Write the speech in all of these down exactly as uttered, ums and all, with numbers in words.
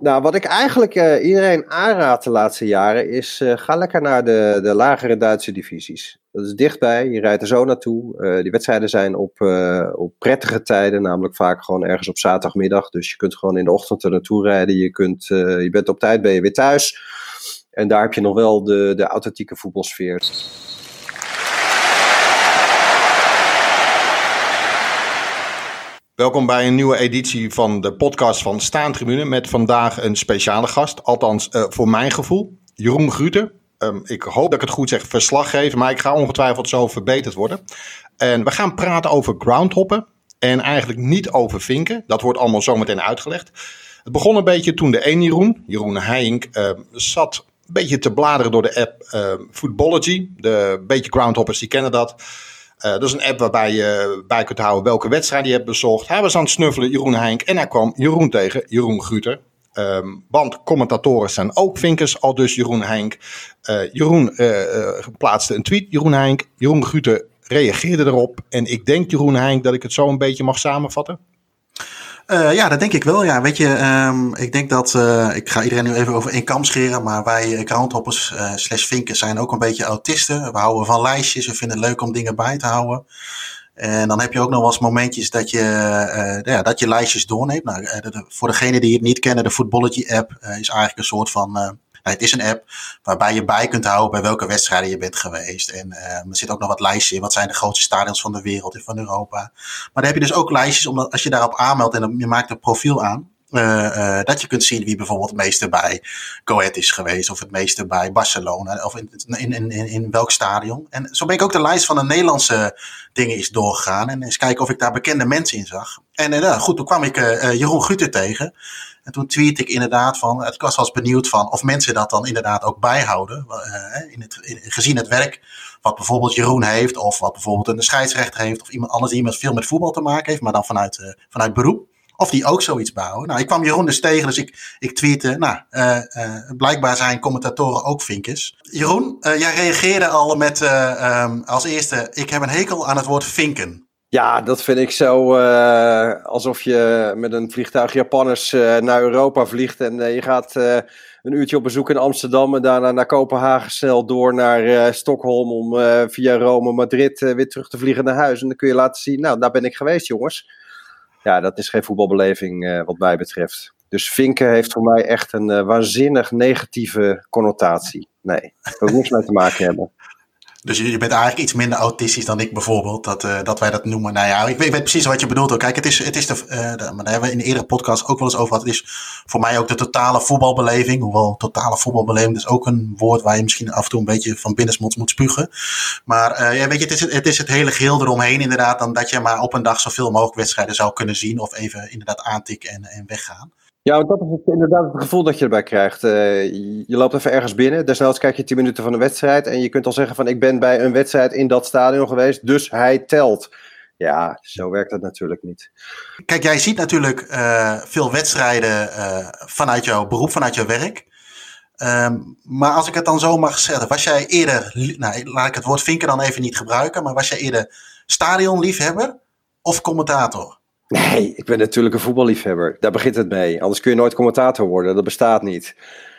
Nou, wat ik eigenlijk uh, iedereen aanraad de laatste jaren is, uh, ga lekker naar de, de lagere Duitse divisies. Dat is dichtbij, je rijdt er zo naartoe. Uh, die wedstrijden zijn op, uh, op prettige tijden, namelijk vaak gewoon ergens op zaterdagmiddag. Dus je kunt gewoon in de ochtend er naartoe rijden. Je, kunt, uh, je bent op tijd, ben je weer thuis. En daar heb je nog wel de, de authentieke voetbalsfeer. Welkom bij een nieuwe editie van de podcast van Staantribune met vandaag een speciale gast, althans uh, voor mijn gevoel, Jeroen Grueter. Um, ik hoop dat ik het goed zeg, verslaggever, maar ik ga ongetwijfeld zo verbeterd worden. En we gaan praten over groundhoppen en eigenlijk niet over vinken. Dat wordt allemaal zometeen uitgelegd. Het begon een beetje toen de ene Jeroen, Jeroen Heijnk, uh, zat een beetje te bladeren door de app uh, Footbology. De beetje groundhoppers die kennen dat. Uh, dat is een app waarbij je bij kunt houden welke wedstrijd je hebt bezocht. Hij was aan het snuffelen, Jeroen Heijnk. En hij kwam Jeroen tegen, Jeroen Grueter. Um, want commentatoren zijn ook vinkers, al dus Jeroen Heijnk. Uh, Jeroen uh, uh, plaatste een tweet, Jeroen Heijnk. Jeroen Grueter reageerde erop. En ik denk, Jeroen Heijnk, dat ik het zo een beetje mag samenvatten. Uh, ja, dat denk ik wel. Ja, weet je, um, ik denk dat uh, ik ga iedereen nu even over één kam scheren, maar wij groundhoppers uh, slash vinkers zijn ook een beetje autisten. We houden van lijstjes, we vinden het leuk om dingen bij te houden. En dan heb je ook nog wel eens momentjes dat je, uh, ja, dat je lijstjes doorneemt. Nou, uh, de, de, voor degenen die het niet kennen, de Footbology-app uh, is eigenlijk een soort van... Uh, Nou, het is een app waarbij je bij kunt houden bij welke wedstrijden je bent geweest. En uh, er zit ook nog wat lijstjes in. Wat zijn de grootste stadions van de wereld en van Europa? Maar dan heb je dus ook lijstjes, omdat als je daarop aanmeldt en je maakt een profiel aan. Uh, uh, dat je kunt zien wie bijvoorbeeld het meeste bij Go Ahead is geweest. Of het meeste bij Barcelona. Of in, in, in, in welk stadion. En zo ben ik ook de lijst van de Nederlandse dingen is doorgegaan. En eens kijken of ik daar bekende mensen in zag. En uh, goed, toen kwam ik uh, Jeroen Grueter tegen. En toen tweet ik inderdaad van, ik was wel eens benieuwd van of mensen dat dan inderdaad ook bijhouden. Uh, in het, in, gezien het werk wat bijvoorbeeld Jeroen heeft. Of wat bijvoorbeeld een scheidsrechter heeft. Of iemand anders die iemand veel met voetbal te maken heeft. Maar dan vanuit, uh, vanuit beroep. Of die ook zoiets bouwen. Nou, ik kwam Jeroen dus tegen, dus ik, ik tweette. Nou, uh, uh, blijkbaar zijn commentatoren ook vinkers. Jeroen, uh, jij reageerde al met uh, um, als eerste, ik heb een hekel aan het woord vinken. Ja, dat vind ik zo uh, alsof je met een vliegtuig Japanners uh, naar Europa vliegt. En uh, je gaat uh, een uurtje op bezoek in Amsterdam en daarna naar Kopenhagen snel door naar uh, Stockholm. Om uh, via Rome, Madrid uh, weer terug te vliegen naar huis. En dan kun je laten zien, nou, daar ben ik geweest, jongens. Ja, dat is geen voetbalbeleving uh, wat mij betreft. Dus vinken heeft voor mij echt een uh, waanzinnig negatieve connotatie. Nee, daar wil ik niks mee te maken hebben. Dus je bent eigenlijk iets minder autistisch dan ik bijvoorbeeld, dat, uh, dat wij dat noemen. Nou ja, ik weet, ik weet precies wat je bedoelt. Ook. Kijk, het is, het is de, uh, de, maar daar hebben we in de eerdere podcast ook wel eens over gehad. Het is voor mij ook de totale voetbalbeleving. Hoewel totale voetbalbeleving is ook een woord waar je misschien af en toe een beetje van binnensmonds moet spugen. Maar uh, ja, weet je, het is het, het is het hele geheel eromheen inderdaad, dan dat je maar op een dag zoveel mogelijk wedstrijden zou kunnen zien of even inderdaad aantikken en, en weggaan. Ja, dat is het, inderdaad het gevoel dat je erbij krijgt. Uh, je loopt even ergens binnen, desnoods kijk je tien minuten van de wedstrijd en je kunt al zeggen van ik ben bij een wedstrijd in dat stadion geweest, dus hij telt. Ja, zo werkt dat natuurlijk niet. Kijk, jij ziet natuurlijk uh, veel wedstrijden uh, vanuit jouw beroep, vanuit jouw werk. Um, maar als ik het dan zo mag zeggen, was jij eerder, nou, laat ik het woord vinken dan even niet gebruiken, maar was jij eerder stadionliefhebber of commentator? Nee, ik ben natuurlijk een voetballiefhebber. Daar begint het mee. Anders kun je nooit commentator worden. Dat bestaat niet.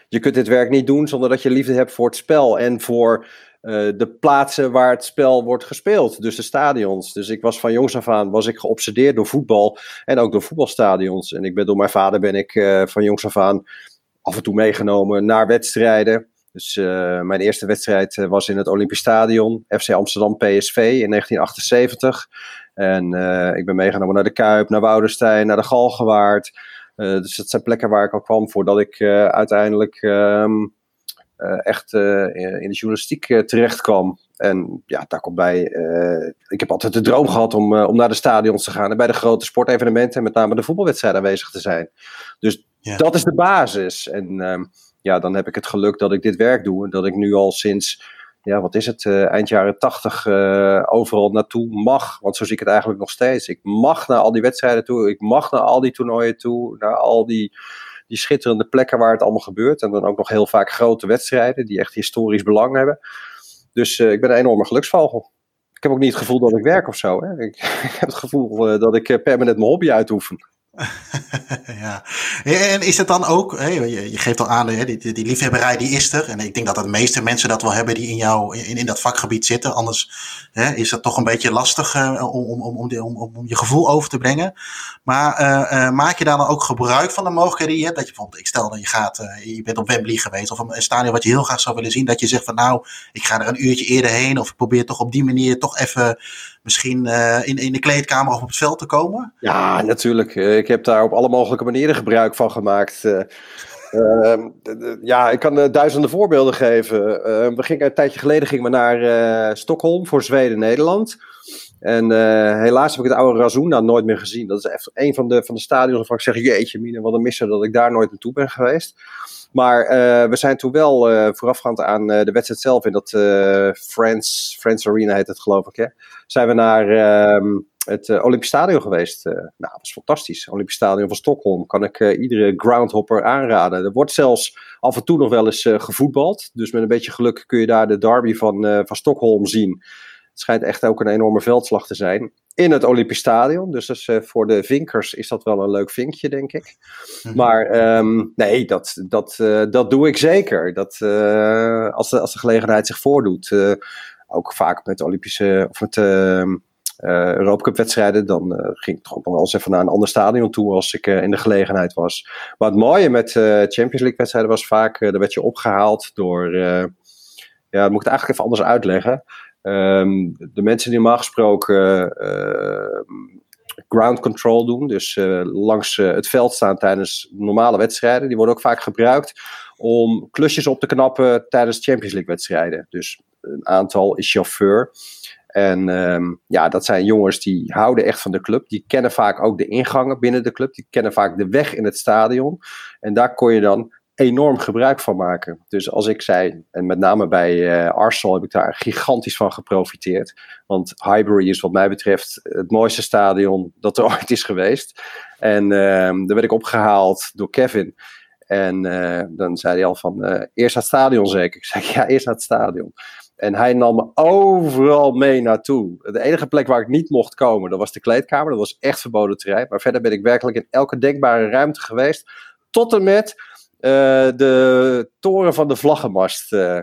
Je kunt dit werk niet doen zonder dat je liefde hebt voor het spel. En voor uh, de plaatsen waar het spel wordt gespeeld. Dus de stadions. Dus ik was van jongs af aan was ik geobsedeerd door voetbal. En ook door voetbalstadions. En ik ben door mijn vader ben ik uh, van jongs af aan af en toe meegenomen naar wedstrijden. Dus uh, mijn eerste wedstrijd uh, was in het Olympisch Stadion. F C Amsterdam P S V in negentien achtenzeventig. En uh, ik ben meegenomen naar de Kuip, naar Woudestein, naar de Galgenwaard. Uh, dus dat zijn plekken waar ik al kwam voordat ik uh, uiteindelijk um, uh, echt uh, in de journalistiek uh, terecht kwam. En ja, daar komt bij. Uh, ik heb altijd de droom gehad om, uh, om naar de stadions te gaan en bij de grote sportevenementen en met name de voetbalwedstrijden aanwezig te zijn. Dus ja. Dat is de basis. En uh, ja, dan heb ik het geluk dat ik dit werk doe en dat ik nu al sinds... Ja, wat is het? Uh, eind jaren tachtig uh, overal naartoe mag. Want zo zie ik het eigenlijk nog steeds. Ik mag naar al die wedstrijden toe. Ik mag naar al die toernooien toe. Naar al die, die schitterende plekken waar het allemaal gebeurt. En dan ook nog heel vaak grote wedstrijden die echt historisch belang hebben. Dus uh, ik ben een enorme geluksvogel. Ik heb ook niet het gevoel dat ik werk of zo. Hè? Ik, ik heb het gevoel uh, dat ik permanent mijn hobby uitoefen. Ja, en is het dan ook, hey, je geeft al aan, die, die, die liefhebberij die is er. En ik denk dat de meeste mensen dat wel hebben die in, jou, in, in dat vakgebied zitten. Anders hè, is dat toch een beetje lastig uh, om, om, om, de, om, om je gevoel over te brengen. Maar uh, uh, maak je daar dan ook gebruik van de mogelijkheden die je hebt? Dat je bijvoorbeeld, ik stel dat je gaat, uh, je bent op Wembley geweest of een stadion wat je heel graag zou willen zien. Dat je zegt van nou, ik ga er een uurtje eerder heen of ik probeer toch op die manier toch even... Misschien uh, in, in de kleedkamer of op het veld te komen? Ja, natuurlijk. Ik heb daar op alle mogelijke manieren gebruik van gemaakt. Uh, uh, d- d- ja, ik kan uh, duizenden voorbeelden geven. Uh, we gingen, een tijdje geleden gingen we naar uh, Stockholm voor Zweden-Nederland. En uh, helaas heb ik het oude Råsunda nooit meer gezien. Dat is echt een van de, van de stadions waarvan ik zeg... Jeetje, mine, wat een misser dat ik daar nooit naartoe ben geweest. Maar uh, we zijn toen wel uh, voorafgaand aan uh, de wedstrijd zelf... in dat uh, Friends, Friends Arena heet het, geloof ik, hè? Zijn we naar uh, het uh, Olympisch Stadion geweest. Uh, nou, dat was fantastisch. Olympisch Stadion van Stockholm kan ik uh, iedere groundhopper aanraden. Er wordt zelfs af en toe nog wel eens uh, gevoetbald. Dus met een beetje geluk kun je daar de derby van, uh, van Stockholm zien... Het schijnt echt ook een enorme veldslag te zijn. In het Olympisch Stadion. Dus, dus uh, voor de vinkers is dat wel een leuk vinkje, denk ik. Maar um, nee, dat, dat, uh, dat doe ik zeker. Dat, uh, als, de, als de gelegenheid zich voordoet. Uh, ook vaak met Olympische of met uh, uh, Europa Cup wedstrijden. Dan uh, ging ik toch ook nog wel eens even naar een ander stadion toe. Als ik uh, in de gelegenheid was. Maar het mooie met uh, Champions League wedstrijden was vaak. Uh, daar werd je opgehaald door... Uh, ja, moet ik het eigenlijk even anders uitleggen. Um, de mensen die normaal gesproken uh, ground control doen, dus uh, langs uh, het veld staan tijdens normale wedstrijden, die worden ook vaak gebruikt om klusjes op te knappen tijdens Champions League wedstrijden. Dus een aantal is chauffeur. En um, ja, dat zijn jongens die houden echt van de club. Die kennen vaak ook de ingangen binnen de club. Die kennen vaak de weg in het stadion. En daar kon je dan enorm gebruik van maken. Dus als ik zei, en met name bij uh, Arsenal heb ik daar gigantisch van geprofiteerd. Want Highbury is wat mij betreft het mooiste stadion dat er ooit is geweest. En uh, daar werd ik opgehaald door Kevin. En uh, dan zei hij al van, uh, eerst naar het stadion zeker? Ik zei, ja, eerst naar het stadion. En hij nam me overal mee naartoe. De enige plek waar ik niet mocht komen, dat was de kleedkamer. Dat was echt verboden terrein. Maar verder ben ik werkelijk in elke denkbare ruimte geweest. Tot en met... Uh, de toren van de vlaggenmast uh,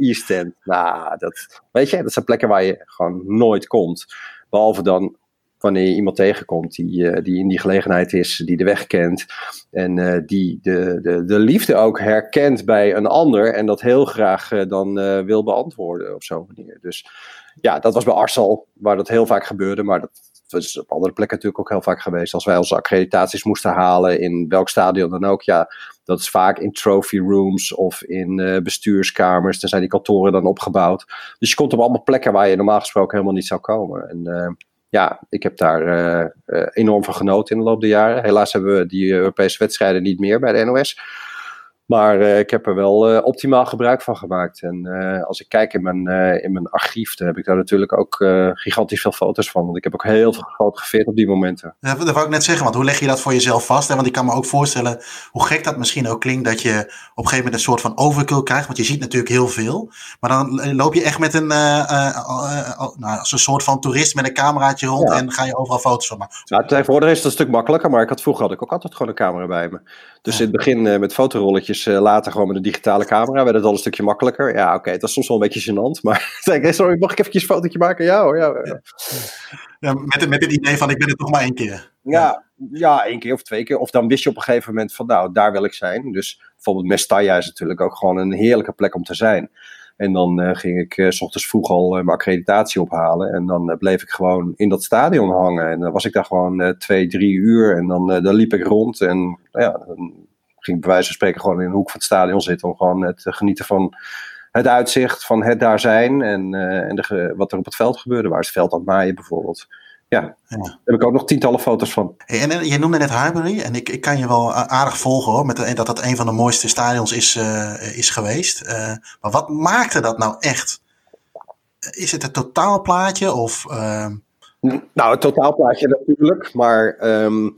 East End. Nou, dat, weet je, dat zijn plekken waar je gewoon nooit komt. Behalve dan wanneer je iemand tegenkomt die, uh, die in die gelegenheid is, die de weg kent. En uh, die de, de, de liefde ook herkent bij een ander. En dat heel graag uh, dan uh, wil beantwoorden op zo'n manier. Dus ja, dat was bij Arsenal waar dat heel vaak gebeurde. Maar dat is op andere plekken natuurlijk ook heel vaak geweest. Als wij onze accreditaties moesten halen in welk stadion dan ook. Ja, dat is vaak in trophy rooms of in uh, bestuurskamers. Daar zijn die kantoren dan opgebouwd. Dus je komt op allemaal plekken waar je normaal gesproken helemaal niet zou komen. En uh, ja, ik heb daar uh, uh, enorm van genoten in de loop der jaren. Helaas hebben we die Europese wedstrijden niet meer bij de N O S. Maar uh, ik heb er wel uh, optimaal gebruik van gemaakt. En uh, als ik kijk in mijn, uh, in mijn archief, dan heb ik daar natuurlijk ook uh, gigantisch veel foto's van. Want ik heb ook heel veel gefotografeerd op die momenten. Ja, dat wou ik net zeggen, want hoe leg je dat voor jezelf vast? Hè? Want ik kan me ook voorstellen, hoe gek dat misschien ook klinkt, dat je op een gegeven moment een soort van overkill krijgt. Want je ziet natuurlijk heel veel. Maar dan loop je echt met een, uh, uh, uh, uh, nou, als een soort van toerist met een cameraatje rond. Ja. En ga je overal foto's van maken. Nou, tegenwoordig is dat een stuk makkelijker, maar ik had, vroeger had ik ook altijd gewoon een camera bij me. Dus ja. In het begin uh, met fotorolletjes. Later gewoon met een digitale camera werd het al een stukje makkelijker. Ja, oké, okay, dat is soms wel een beetje gênant. Maar denk, sorry, mag ik eventjes een fotootje maken? Ja hoor, ja, hoor. Ja, met, met het idee van, ik ben het nog maar één keer. Ja, ja, één keer of twee keer. Of dan wist je op een gegeven moment van, nou, daar wil ik zijn. Dus bijvoorbeeld Mestalla is natuurlijk ook gewoon een heerlijke plek om te zijn. En dan uh, ging ik uh, 's ochtends vroeg al uh, mijn accreditatie ophalen. En dan uh, bleef ik gewoon in dat stadion hangen. En dan was ik daar gewoon uh, twee, drie uur. En dan, uh, dan liep ik rond en nou ja... Dan, ging bij wijze van spreken gewoon in een hoek van het stadion zitten... om gewoon het genieten van het uitzicht, van het daar zijn... en, uh, en de, wat er op het veld gebeurde. Waar is het veld aan het maaien bijvoorbeeld... Ja, daar heb ik ook nog tientallen foto's van. Hey, en, en je noemde net Highbury. En ik, ik kan je wel aardig volgen hoor. Met de, dat dat een van de mooiste stadions is, uh, is geweest. Uh, maar wat maakte dat nou echt? Is het het totaalplaatje of... Uh... Nou, het totaalplaatje natuurlijk. Maar... Um,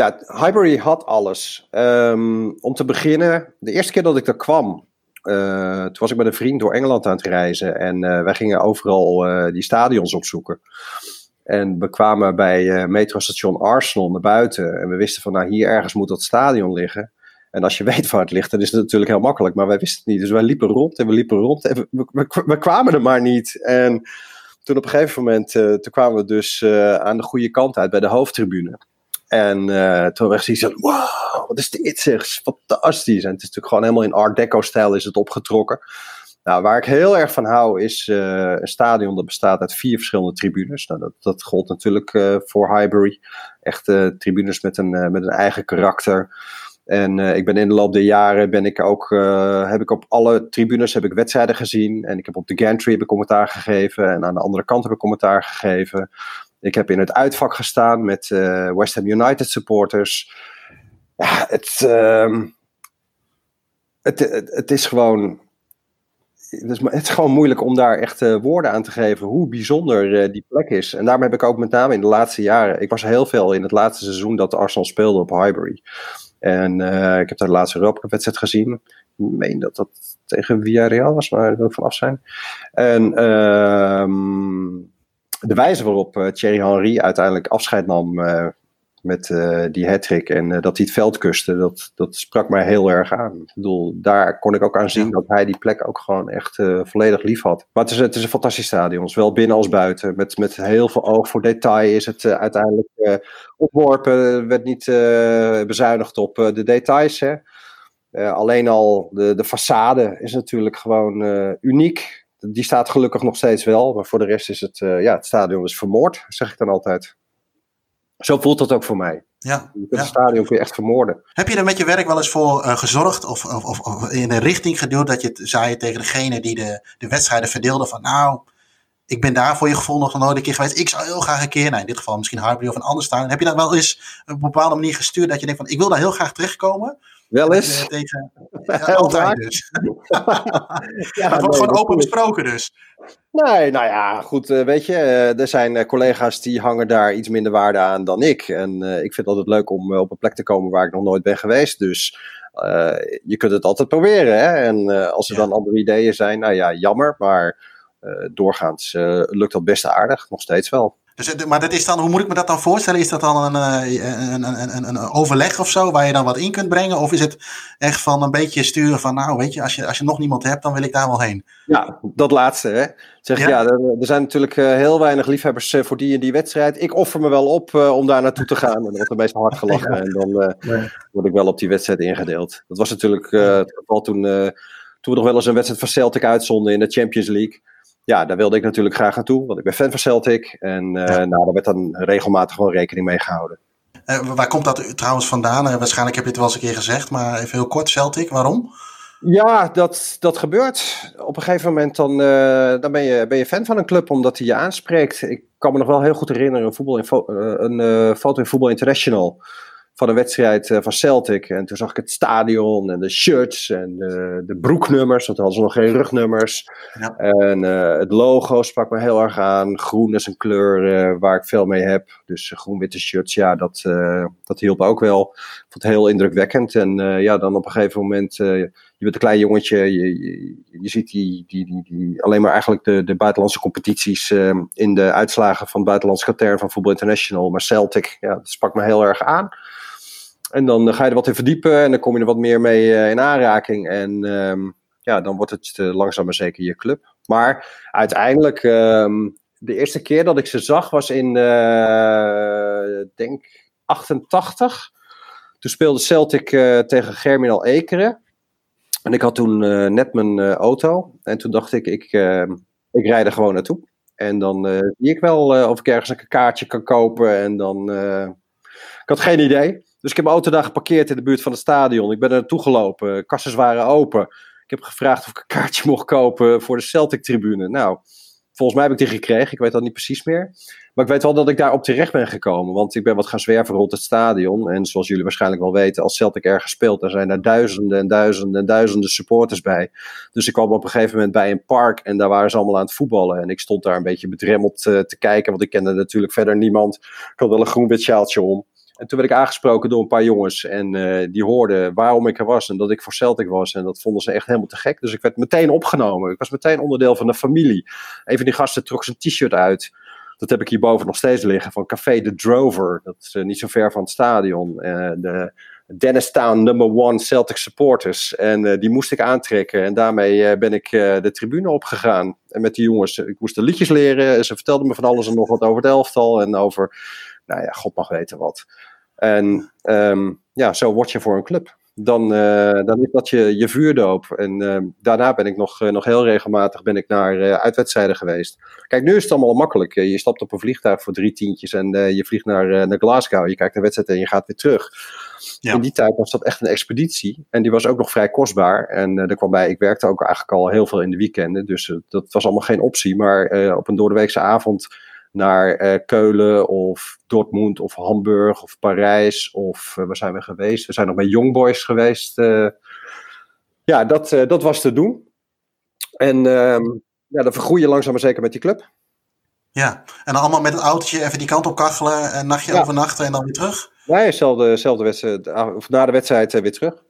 Ja, Highbury had alles. Um, om te beginnen, de eerste keer dat ik daar kwam, uh, toen was ik met een vriend door Engeland aan het reizen. En uh, wij gingen overal uh, die stadions opzoeken. En we kwamen bij uh, metrostation Arsenal naar buiten. En we wisten van, nou, hier ergens moet dat stadion liggen. En als je weet waar het ligt, dan is het natuurlijk heel makkelijk. Maar wij wisten het niet. Dus wij liepen rond en we liepen rond. En we, we, we kwamen er maar niet. En toen op een gegeven moment, uh, toen kwamen we dus uh, aan de goede kant uit bij de hoofdtribune. En uh, toen werd zoiets van, wow, wat is dit zeg, fantastisch. En het is natuurlijk gewoon helemaal in Art Deco-stijl is het opgetrokken. Nou, waar ik heel erg van hou is uh, een stadion dat bestaat uit vier verschillende tribunes. Nou, dat, dat gold natuurlijk uh, voor Highbury. Echt uh, tribunes met een, uh, met een eigen karakter. En uh, ik ben in de loop der jaren ben ik ook, uh, heb ik op alle tribunes heb ik wedstrijden gezien. En ik heb op de Gantry heb ik commentaar gegeven. En aan de andere kant heb ik commentaar gegeven. Ik heb in het uitvak gestaan met uh, West Ham United supporters. Ja, het, uh, het, het, het is gewoon... Het is, het is gewoon moeilijk om daar echt uh, woorden aan te geven hoe bijzonder uh, die plek is. En daarom heb ik ook met name in de laatste jaren... Ik was heel veel in het laatste seizoen dat Arsenal speelde op Highbury. En uh, ik heb daar de laatste Europa Cup wedstrijd gezien. Ik meen dat dat tegen Villarreal was, maar daar wil ik van af zijn. En uh, de wijze waarop uh, Thierry Henry uiteindelijk afscheid nam uh, met uh, die hattrick en uh, dat hij het veld kuste, dat, dat sprak mij heel erg aan. Ik bedoel, daar kon ik ook aan zien ja. dat hij die plek ook gewoon echt uh, volledig lief had. Maar het is, het is een fantastisch stadion, zowel binnen als buiten. Met, met heel veel oog voor detail is het uh, uiteindelijk uh, ontworpen. Er werd niet uh, bezuinigd op uh, de details. Hè. Uh, alleen al de, de façade is natuurlijk gewoon uh, uniek. Die staat gelukkig nog steeds wel, maar voor de rest is het, uh, ja, het stadion is vermoord, zeg ik dan altijd. Zo voelt dat ook voor mij. Ja, je kunt ja. het stadion kun je echt vermoorden. Heb je er met je werk wel eens voor uh, gezorgd of, of, of in een richting geduwd dat je zei tegen degene die de, de wedstrijden verdeelde van nou, ik ben daar voor je gevoel nog nooit een keer geweest. Ik zou heel graag een keer, nou in dit geval misschien Highbury of een ander stadion. Heb je daar wel eens op een bepaalde manier gestuurd dat je denkt van ik wil daar heel graag terechtkomen? Wel eens. En, uh, tegen, ja, altijd dus. ja, dat wordt gewoon open besproken dus. Nee, nou ja, goed, weet je, er zijn collega's die hangen daar iets minder waarde aan dan ik. En uh, ik vind het altijd leuk om op een plek te komen waar ik nog nooit ben geweest. Dus uh, je kunt het altijd proberen. Hè? En uh, als er ja. dan andere ideeën zijn, nou ja, jammer. Maar uh, doorgaans uh, lukt dat best aardig, nog steeds wel. Dus, maar dat is dan, hoe moet ik me dat dan voorstellen? Is dat dan een, een, een, een overleg of zo, waar je dan wat in kunt brengen? Of is het echt van een beetje sturen van, nou weet je, als je, als je nog niemand hebt, dan wil ik daar wel heen. Ja, dat laatste hè. Zeg, ja? ja, er, er zijn natuurlijk heel weinig liefhebbers voor die en die wedstrijd. Ik offer me wel op uh, om daar naartoe te gaan. En dan wordt er meestal hard gelachen ja. en dan uh, nee. word ik wel op die wedstrijd ingedeeld. Dat was natuurlijk uh, het geval toen, uh, toen we nog wel eens een wedstrijd van Celtic uitzonden in de Champions League. Ja, daar wilde ik natuurlijk graag naartoe, want ik ben fan van Celtic. En uh, ja. nou, daar werd dan regelmatig gewoon rekening mee gehouden. Uh, waar komt dat trouwens vandaan? Uh, waarschijnlijk heb je het wel eens een keer gezegd, maar even heel kort, Celtic, waarom? Ja, dat, dat gebeurt. Op een gegeven moment dan, uh, dan ben, je, ben je fan van een club, omdat die je aanspreekt. Ik kan me nog wel heel goed herinneren, een, voetbal in vo- uh, een uh, foto in Voetbal International van een wedstrijd uh, van Celtic. En toen zag ik het stadion en de shirts en de, de broeknummers. Want toen hadden ze nog geen rugnummers. Ja. En uh, het logo sprak me heel erg aan. Groen is een kleur uh, waar ik veel mee heb. Dus uh, groen-witte shirts, ja, dat, uh, dat hielp ook wel. Ik vond het heel indrukwekkend. En uh, ja, dan op een gegeven moment... Uh, je bent een klein jongetje. Je, je, je ziet die, die, die, die, alleen maar eigenlijk de, de buitenlandse competities... Uh, in de uitslagen van het buitenlands katern van Voetbal International. Maar Celtic, ja, dat sprak me heel erg aan. En dan ga je er wat in verdiepen en dan kom je er wat meer mee uh, in aanraking. En um, ja, dan wordt het uh, langzaam maar zeker je club. Maar uiteindelijk, um, de eerste keer dat ik ze zag was in, uh, denk, achtentachtig. Toen speelde Celtic uh, tegen Germinal Ekeren. En ik had toen uh, net mijn uh, auto. En toen dacht ik, ik, uh, ik rijd er gewoon naartoe. En dan uh, zie ik wel uh, of ik ergens een kaartje kan kopen. En dan, uh, ik had geen idee. Dus ik heb mijn auto daar geparkeerd in de buurt van het stadion. Ik ben er naartoe gelopen. Kassen waren open. Ik heb gevraagd of ik een kaartje mocht kopen voor de Celtic-tribune. Nou, volgens mij heb ik die gekregen. Ik weet dat niet precies meer. Maar ik weet wel dat ik daarop terecht ben gekomen. Want ik ben wat gaan zwerven rond het stadion. En zoals jullie waarschijnlijk wel weten, als Celtic ergens speelt, dan zijn daar duizenden en duizenden en duizenden supporters bij. Dus ik kwam op een gegeven moment bij een park en daar waren ze allemaal aan het voetballen. En ik stond daar een beetje bedremmeld uh, te kijken, want ik kende natuurlijk verder niemand. Ik had wel een groen-wit sjaaltje om. En toen werd ik aangesproken door een paar jongens. En uh, die hoorden waarom ik er was en dat ik voor Celtic was. En dat vonden ze echt helemaal te gek. Dus ik werd meteen opgenomen. Ik was meteen onderdeel van de familie. Een van die gasten trok zijn t-shirt uit. Dat heb ik hierboven nog steeds liggen. Van Café de Drover. Dat is uh, niet zo ver van het stadion. Uh, de Dennistown number one Celtic supporters. En uh, die moest ik aantrekken. En daarmee uh, ben ik uh, de tribune opgegaan. En met die jongens. Ik moest de liedjes leren. Ze vertelden me van alles en nog wat over het elftal. En over, nou ja, God mag weten wat. En um, ja, zo word je voor een club. Dan, uh, dan is dat je, je vuurdoop. En uh, daarna ben ik nog, uh, nog heel regelmatig ben ik naar uh, uitwedstrijden geweest. Kijk, nu is het allemaal makkelijk. Uh, je stapt op een vliegtuig voor drie tientjes en uh, je vliegt naar, uh, naar Glasgow. Je kijkt de wedstrijd en je gaat weer terug. Ja. In die tijd was dat echt een expeditie. En die was ook nog vrij kostbaar. En uh, daar kwam bij, ik werkte ook eigenlijk al heel veel in de weekenden. Dus uh, dat was allemaal geen optie. Maar uh, op een doordeweekse avond naar uh, Keulen of Dortmund of Hamburg of Parijs of uh, waar zijn we geweest? We zijn nog bij Young Boys geweest. Uh, ja, dat, uh, dat was te doen. En uh, ja, dan vergroei je langzaam maar zeker met die club. Ja, en dan allemaal met een autootje even die kant op kachelen, een nachtje ja. overnachten en dan weer terug? Nee, zelfde, zelfde wedstrijd, of na de wedstrijd uh, weer terug.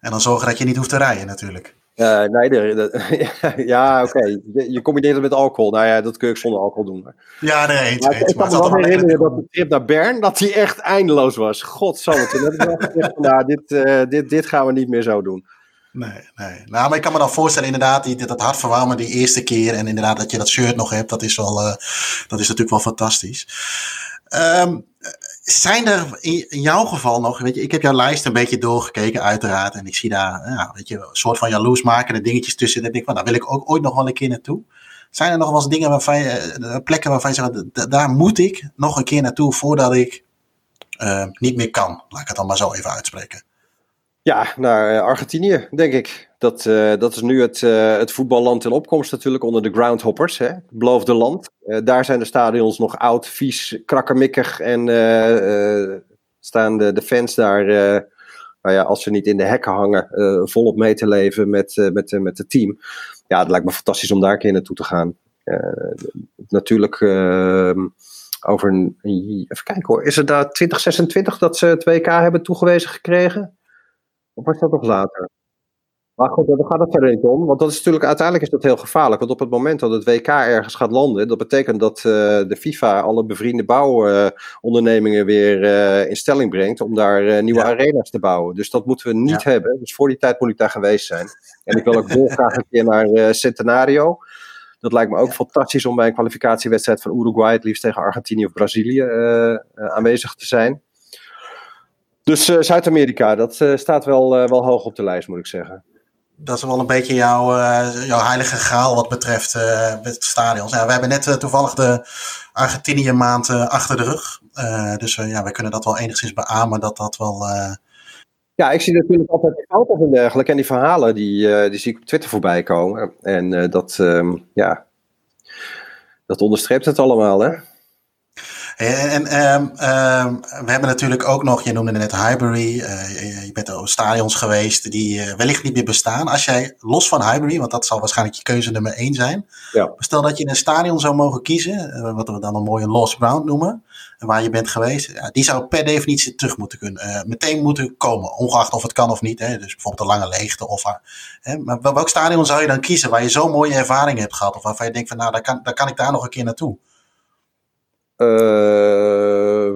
En dan zorgen dat je niet hoeft te rijden natuurlijk. Uh, nee, de, de, ja, oké. Okay. Je, je combineert het met alcohol. Nou ja, dat kun je ook zonder alcohol doen. Hè. Ja, nee. Het, maar het, het, ik kan me wel herinneren dat de trip naar Bern, dat die echt eindeloos was. Godsamme. Toen heb ik wel gezegd, nou, dit, uh, dit, dit gaan we niet meer zo doen. Nee, nee. Nou, maar ik kan me dan voorstellen inderdaad, die, dat hart verwarmen die eerste keer. En inderdaad dat je dat shirt nog hebt, dat is, wel, uh, dat is natuurlijk wel fantastisch. Um, Zijn er in jouw geval nog, weet je, ik heb jouw lijst een beetje doorgekeken uiteraard en ik zie daar ja, weet je, een soort van jaloersmakende dingetjes tussen en ik denk van, daar wil ik ook ooit nog wel een keer naartoe. Zijn er nog wel eens dingen waarvan je, plekken waarvan je zegt, daar moet ik nog een keer naartoe voordat ik uh, niet meer kan? Laat ik het dan maar zo even uitspreken. Ja, naar Argentinië, denk ik. Dat, uh, dat is nu het, uh, het voetballand in opkomst natuurlijk onder de groundhoppers. Hè? Beloofde land. Uh, daar zijn de stadions nog oud, vies, krakkemikkig. En uh, uh, staan de, de fans daar, uh, nou ja, als ze niet in de hekken hangen, uh, volop mee te leven met het uh, met, uh, met het team. Ja, het lijkt me fantastisch om daar een keer naartoe te gaan. Uh, natuurlijk... Uh, over een, even kijken hoor. Is het daar twintig zesentwintig dat ze het W K hebben toegewezen gekregen? Of was dat nog later? Maar goed, daar gaat het verder niet om. Want dat is natuurlijk, uiteindelijk is dat heel gevaarlijk. Want op het moment dat het W K ergens gaat landen, dat betekent dat uh, de FIFA alle bevriende bouwondernemingen uh, weer uh, in stelling brengt om daar uh, nieuwe ja. arena's te bouwen. Dus dat moeten we niet ja. hebben. Dus voor die tijd moet ik daar geweest zijn. En ik wil ook heel graag een keer naar uh, Centenario. Dat lijkt me ook ja. fantastisch om bij een kwalificatiewedstrijd van Uruguay, het liefst tegen Argentinië of Brazilië, uh, uh, aanwezig te zijn. Dus uh, Zuid-Amerika, dat uh, staat wel, uh, wel hoog op de lijst, moet ik zeggen. Dat is wel een beetje jouw, uh, jouw heilige graal wat betreft uh, het stadion. Ja, we hebben net uh, toevallig de Argentinië maand uh, achter de rug. Uh, dus uh, ja, we kunnen dat wel enigszins beamen dat dat wel... Uh... Ja, ik zie natuurlijk altijd de foto's en dergelijke. En die verhalen, die, uh, die zie ik op Twitter voorbij komen. En uh, dat, um, ja, dat onderstreept het allemaal, hè? En, en um, um, we hebben natuurlijk ook nog, je noemde net Highbury, uh, je bent over stadions geweest die uh, wellicht niet meer bestaan. Als jij, los van Highbury, want dat zal waarschijnlijk je keuze nummer één zijn. Ja. Stel dat je een stadion zou mogen kiezen, uh, wat we dan een mooie lost ground noemen, waar je bent geweest. Ja, die zou per definitie terug moeten kunnen, uh, meteen moeten komen, ongeacht of het kan of niet. Hè, dus bijvoorbeeld de lange leegte. Of, uh, hè, maar welk stadion zou je dan kiezen waar je zo'n mooie ervaring hebt gehad? Of waarvan je denkt, van, nou, daar kan, daar kan ik daar nog een keer naartoe. Uh,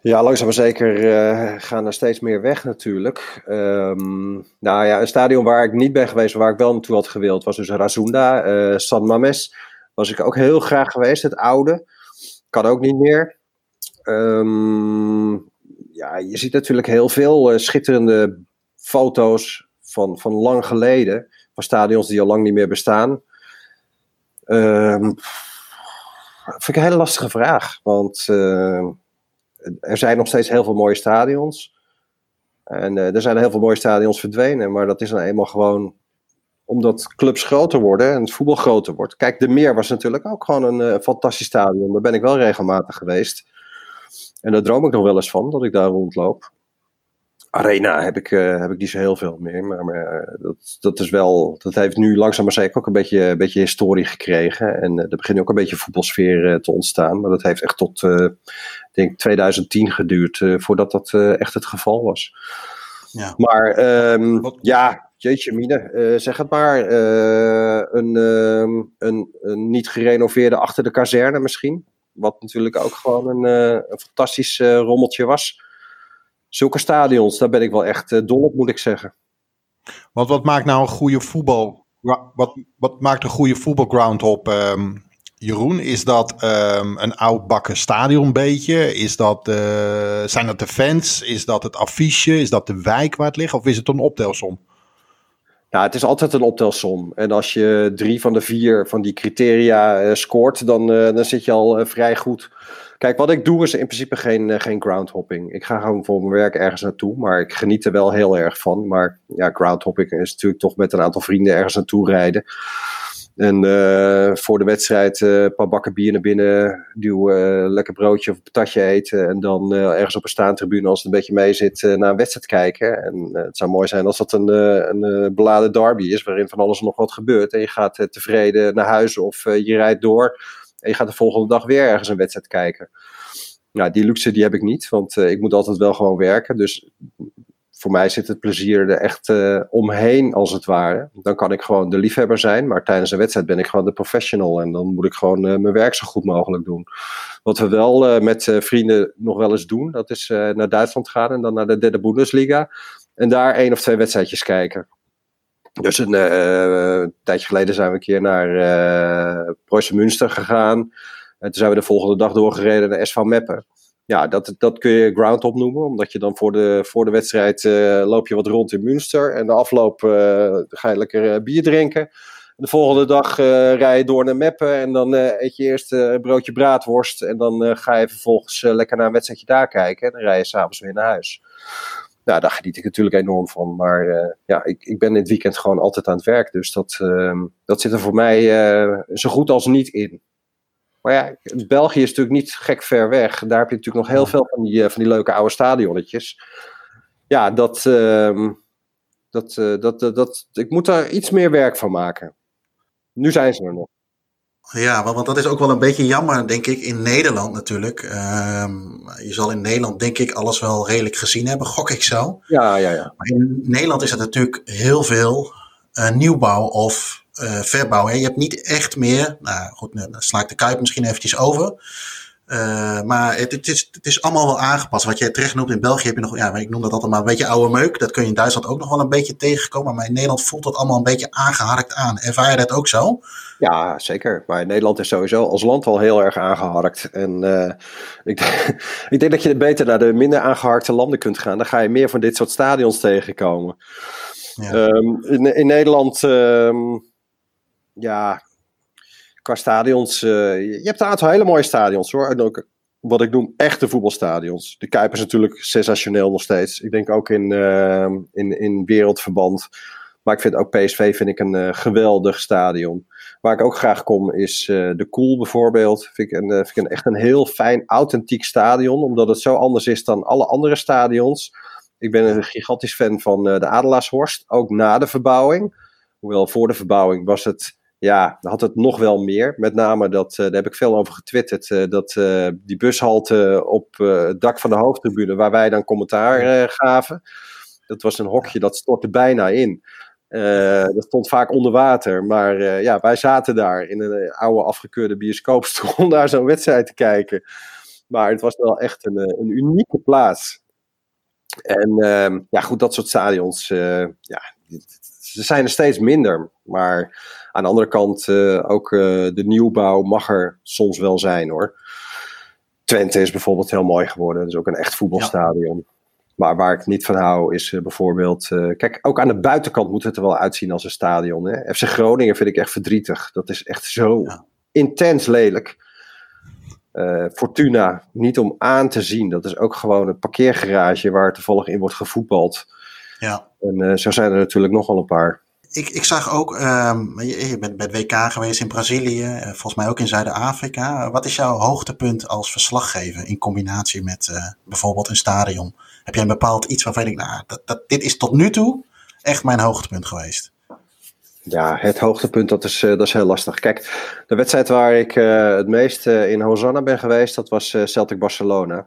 ja, langzaam maar zeker uh, gaan er steeds meer weg natuurlijk. Um, nou ja, een stadion waar ik niet ben geweest, waar ik wel naartoe had gewild, was dus Råsunda, uh, San Mames. Was ik ook heel graag geweest, het oude. Kan ook niet meer. Um, ja, je ziet natuurlijk heel veel uh, schitterende foto's van, van lang geleden, van stadions die al lang niet meer bestaan. Ehm... Um, Dat vind ik een hele lastige vraag, want uh, er zijn nog steeds heel veel mooie stadions. En uh, er zijn heel veel mooie stadions verdwenen, maar dat is nou eenmaal gewoon omdat clubs groter worden en het voetbal groter wordt. Kijk, De Meer was natuurlijk ook gewoon een uh, fantastisch stadion, daar ben ik wel regelmatig geweest. En daar droom ik nog wel eens van, dat ik daar rondloop. Arena heb ik, uh, heb ik niet zo heel veel meer, maar, maar dat, dat is wel, dat heeft nu langzaam maar zeker ook een beetje, een beetje historie gekregen en uh, er begint ook een beetje voetbalsfeer uh, te ontstaan, maar dat heeft echt tot, uh, denk twintig tien geduurd uh, voordat dat uh, echt het geval was. Ja. Maar um, ja, Jeetje mine, uh, zeg het maar. Uh, een, uh, een, een niet gerenoveerde achter de kazerne misschien. Wat natuurlijk ook gewoon een, uh, een fantastisch uh, rommeltje was. Zulke stadions, daar ben ik wel echt uh, dol op, moet ik zeggen. Want wat maakt nou een goede voetbal... Wat, wat maakt een goede voetbalground op, um, Jeroen? Is dat um, een oudbakken stadionbeetje? Is dat, uh, zijn dat de fans? Is dat het affiche? Is dat de wijk waar het ligt? Of is het een optelsom? Nou, het is altijd een optelsom. En als je drie van de vier van die criteria uh, scoort, dan, uh, dan zit je al uh, vrij goed. Kijk, wat ik doe is in principe geen, uh, geen groundhopping. Ik ga gewoon voor mijn werk ergens naartoe, maar ik geniet er wel heel erg van. Maar ja, groundhopping is natuurlijk toch met een aantal vrienden ergens naartoe rijden. En uh, voor de wedstrijd uh, een paar bakken bier naar binnen duwen, uh, lekker broodje of een patatje eten. En dan uh, ergens op een staantribune, als het een beetje mee zit, uh, naar een wedstrijd kijken. En uh, het zou mooi zijn als dat een, uh, een uh, beladen derby is, waarin van alles en nog wat gebeurt. En je gaat uh, tevreden naar huis of uh, je rijdt door en je gaat de volgende dag weer ergens een wedstrijd kijken. Nou, die luxe die heb ik niet, want uh, ik moet altijd wel gewoon werken. Dus voor mij zit het plezier er echt uh, omheen, als het ware. Dan kan ik gewoon de liefhebber zijn, maar tijdens een wedstrijd ben ik gewoon de professional. En dan moet ik gewoon uh, mijn werk zo goed mogelijk doen. Wat we wel uh, met uh, vrienden nog wel eens doen, dat is uh, naar Duitsland gaan en dan naar de derde Bundesliga. En daar één of twee wedstrijdjes kijken. Dus een, uh, een tijdje geleden zijn we een keer naar uh, Preußen Münster gegaan. En toen zijn we de volgende dag doorgereden naar S V Meppen. Ja, dat, dat kun je groundhop noemen, omdat je dan voor de, voor de wedstrijd uh, loop je wat rond in Münster. En de afloop uh, ga je lekker uh, bier drinken. De volgende dag uh, rij je door naar Meppen en dan uh, eet je eerst uh, een broodje braadworst. En dan uh, ga je vervolgens uh, lekker naar een wedstrijdje daar kijken en dan rij je s'avonds weer naar huis. Nou, daar geniet ik natuurlijk enorm van. Maar uh, ja, ik, ik ben in het weekend gewoon altijd aan het werk. Dus dat, uh, dat zit er voor mij uh, zo goed als niet in. Maar ja, België is natuurlijk niet gek ver weg. Daar heb je natuurlijk nog heel veel van die, uh, van die leuke oude stadionnetjes. Ja, dat, uh, dat, uh, dat, uh, dat... Ik moet daar iets meer werk van maken. Nu zijn ze er nog. Ja, want dat is ook wel een beetje jammer, denk ik, in Nederland natuurlijk. Um, je zal in Nederland, denk ik, alles wel redelijk gezien hebben, gok ik zo. Ja, ja, ja. Maar in Nederland is het natuurlijk heel veel uh, nieuwbouw of uh, verbouw. Hè? Je hebt niet echt meer, nou goed, dan sla ik de Kuip misschien eventjes over. Uh, maar het, het, is, het is allemaal wel aangepast. Wat jij terecht noemt, in België heb je nog, ja, ik noem dat altijd maar een beetje oude meuk. Dat kun je in Duitsland ook nog wel een beetje tegenkomen. Maar in Nederland voelt dat allemaal een beetje aangeharkt aan. Ervaar je dat ook zo? Ja, zeker. Maar Nederland is sowieso als land al heel erg aangeharkt. En uh, ik, denk, ik denk dat je beter naar de minder aangeharkte landen kunt gaan. Dan ga je meer van dit soort stadions tegenkomen. Ja. Um, in, in Nederland, um, ja... Qua stadions, uh, je hebt een aantal hele mooie stadions hoor. En ook wat ik noem echte voetbalstadions. De Kuip is natuurlijk sensationeel nog steeds. Ik denk ook in, uh, in, in wereldverband. Maar ik vind ook P S V vind ik een uh, geweldig stadion. Waar ik ook graag kom is uh, de Cool bijvoorbeeld. Vind ik, een, uh, vind ik een, echt een heel fijn, authentiek stadion. Omdat het zo anders is dan alle andere stadions. Ik ben een gigantisch fan van uh, de Adelaarshorst. Ook na de verbouwing. Hoewel voor de verbouwing was het... Ja, dan had het nog wel meer. Met name, dat, daar heb ik veel over getwitterd, dat die bushalte op het dak van de hoofdtribune, waar wij dan commentaar gaven, dat was een hokje, dat stortte bijna in. Uh, dat stond vaak onder water. Maar uh, ja, wij zaten daar in een oude afgekeurde bioscoopstoel om daar zo'n wedstrijd te kijken. Maar het was wel echt een, een unieke plaats. En uh, ja, goed, dat soort stadions, uh, ja, ze zijn er steeds minder, maar... Aan de andere kant, uh, ook uh, de nieuwbouw mag er soms wel zijn hoor. Twente is bijvoorbeeld heel mooi geworden. Dat is ook een echt voetbalstadion. Ja. Maar waar ik niet van hou is uh, bijvoorbeeld... Uh, kijk, ook aan de buitenkant moet het er wel uitzien als een stadion. Hè? F C Groningen vind ik echt verdrietig. Dat is echt zo ja. intens lelijk. Uh, Fortuna, niet om aan te zien. Dat is ook gewoon een parkeergarage waar toevallig in wordt gevoetbald. Ja. En uh, zo zijn er natuurlijk nogal een paar... Ik, ik zag ook, um, je, je bent bij het W K geweest in Brazilië, uh, volgens mij ook in Zuid-Afrika. Wat is jouw hoogtepunt als verslaggever in combinatie met uh, bijvoorbeeld een stadion? Heb jij een bepaald iets waarvan ik, nou, dat, dat, dit is tot nu toe echt mijn hoogtepunt geweest? Ja, het hoogtepunt, dat is, uh, dat is heel lastig. Kijk, de wedstrijd waar ik uh, het meest uh, in Råsunda ben geweest, dat was uh, Celtic Barcelona.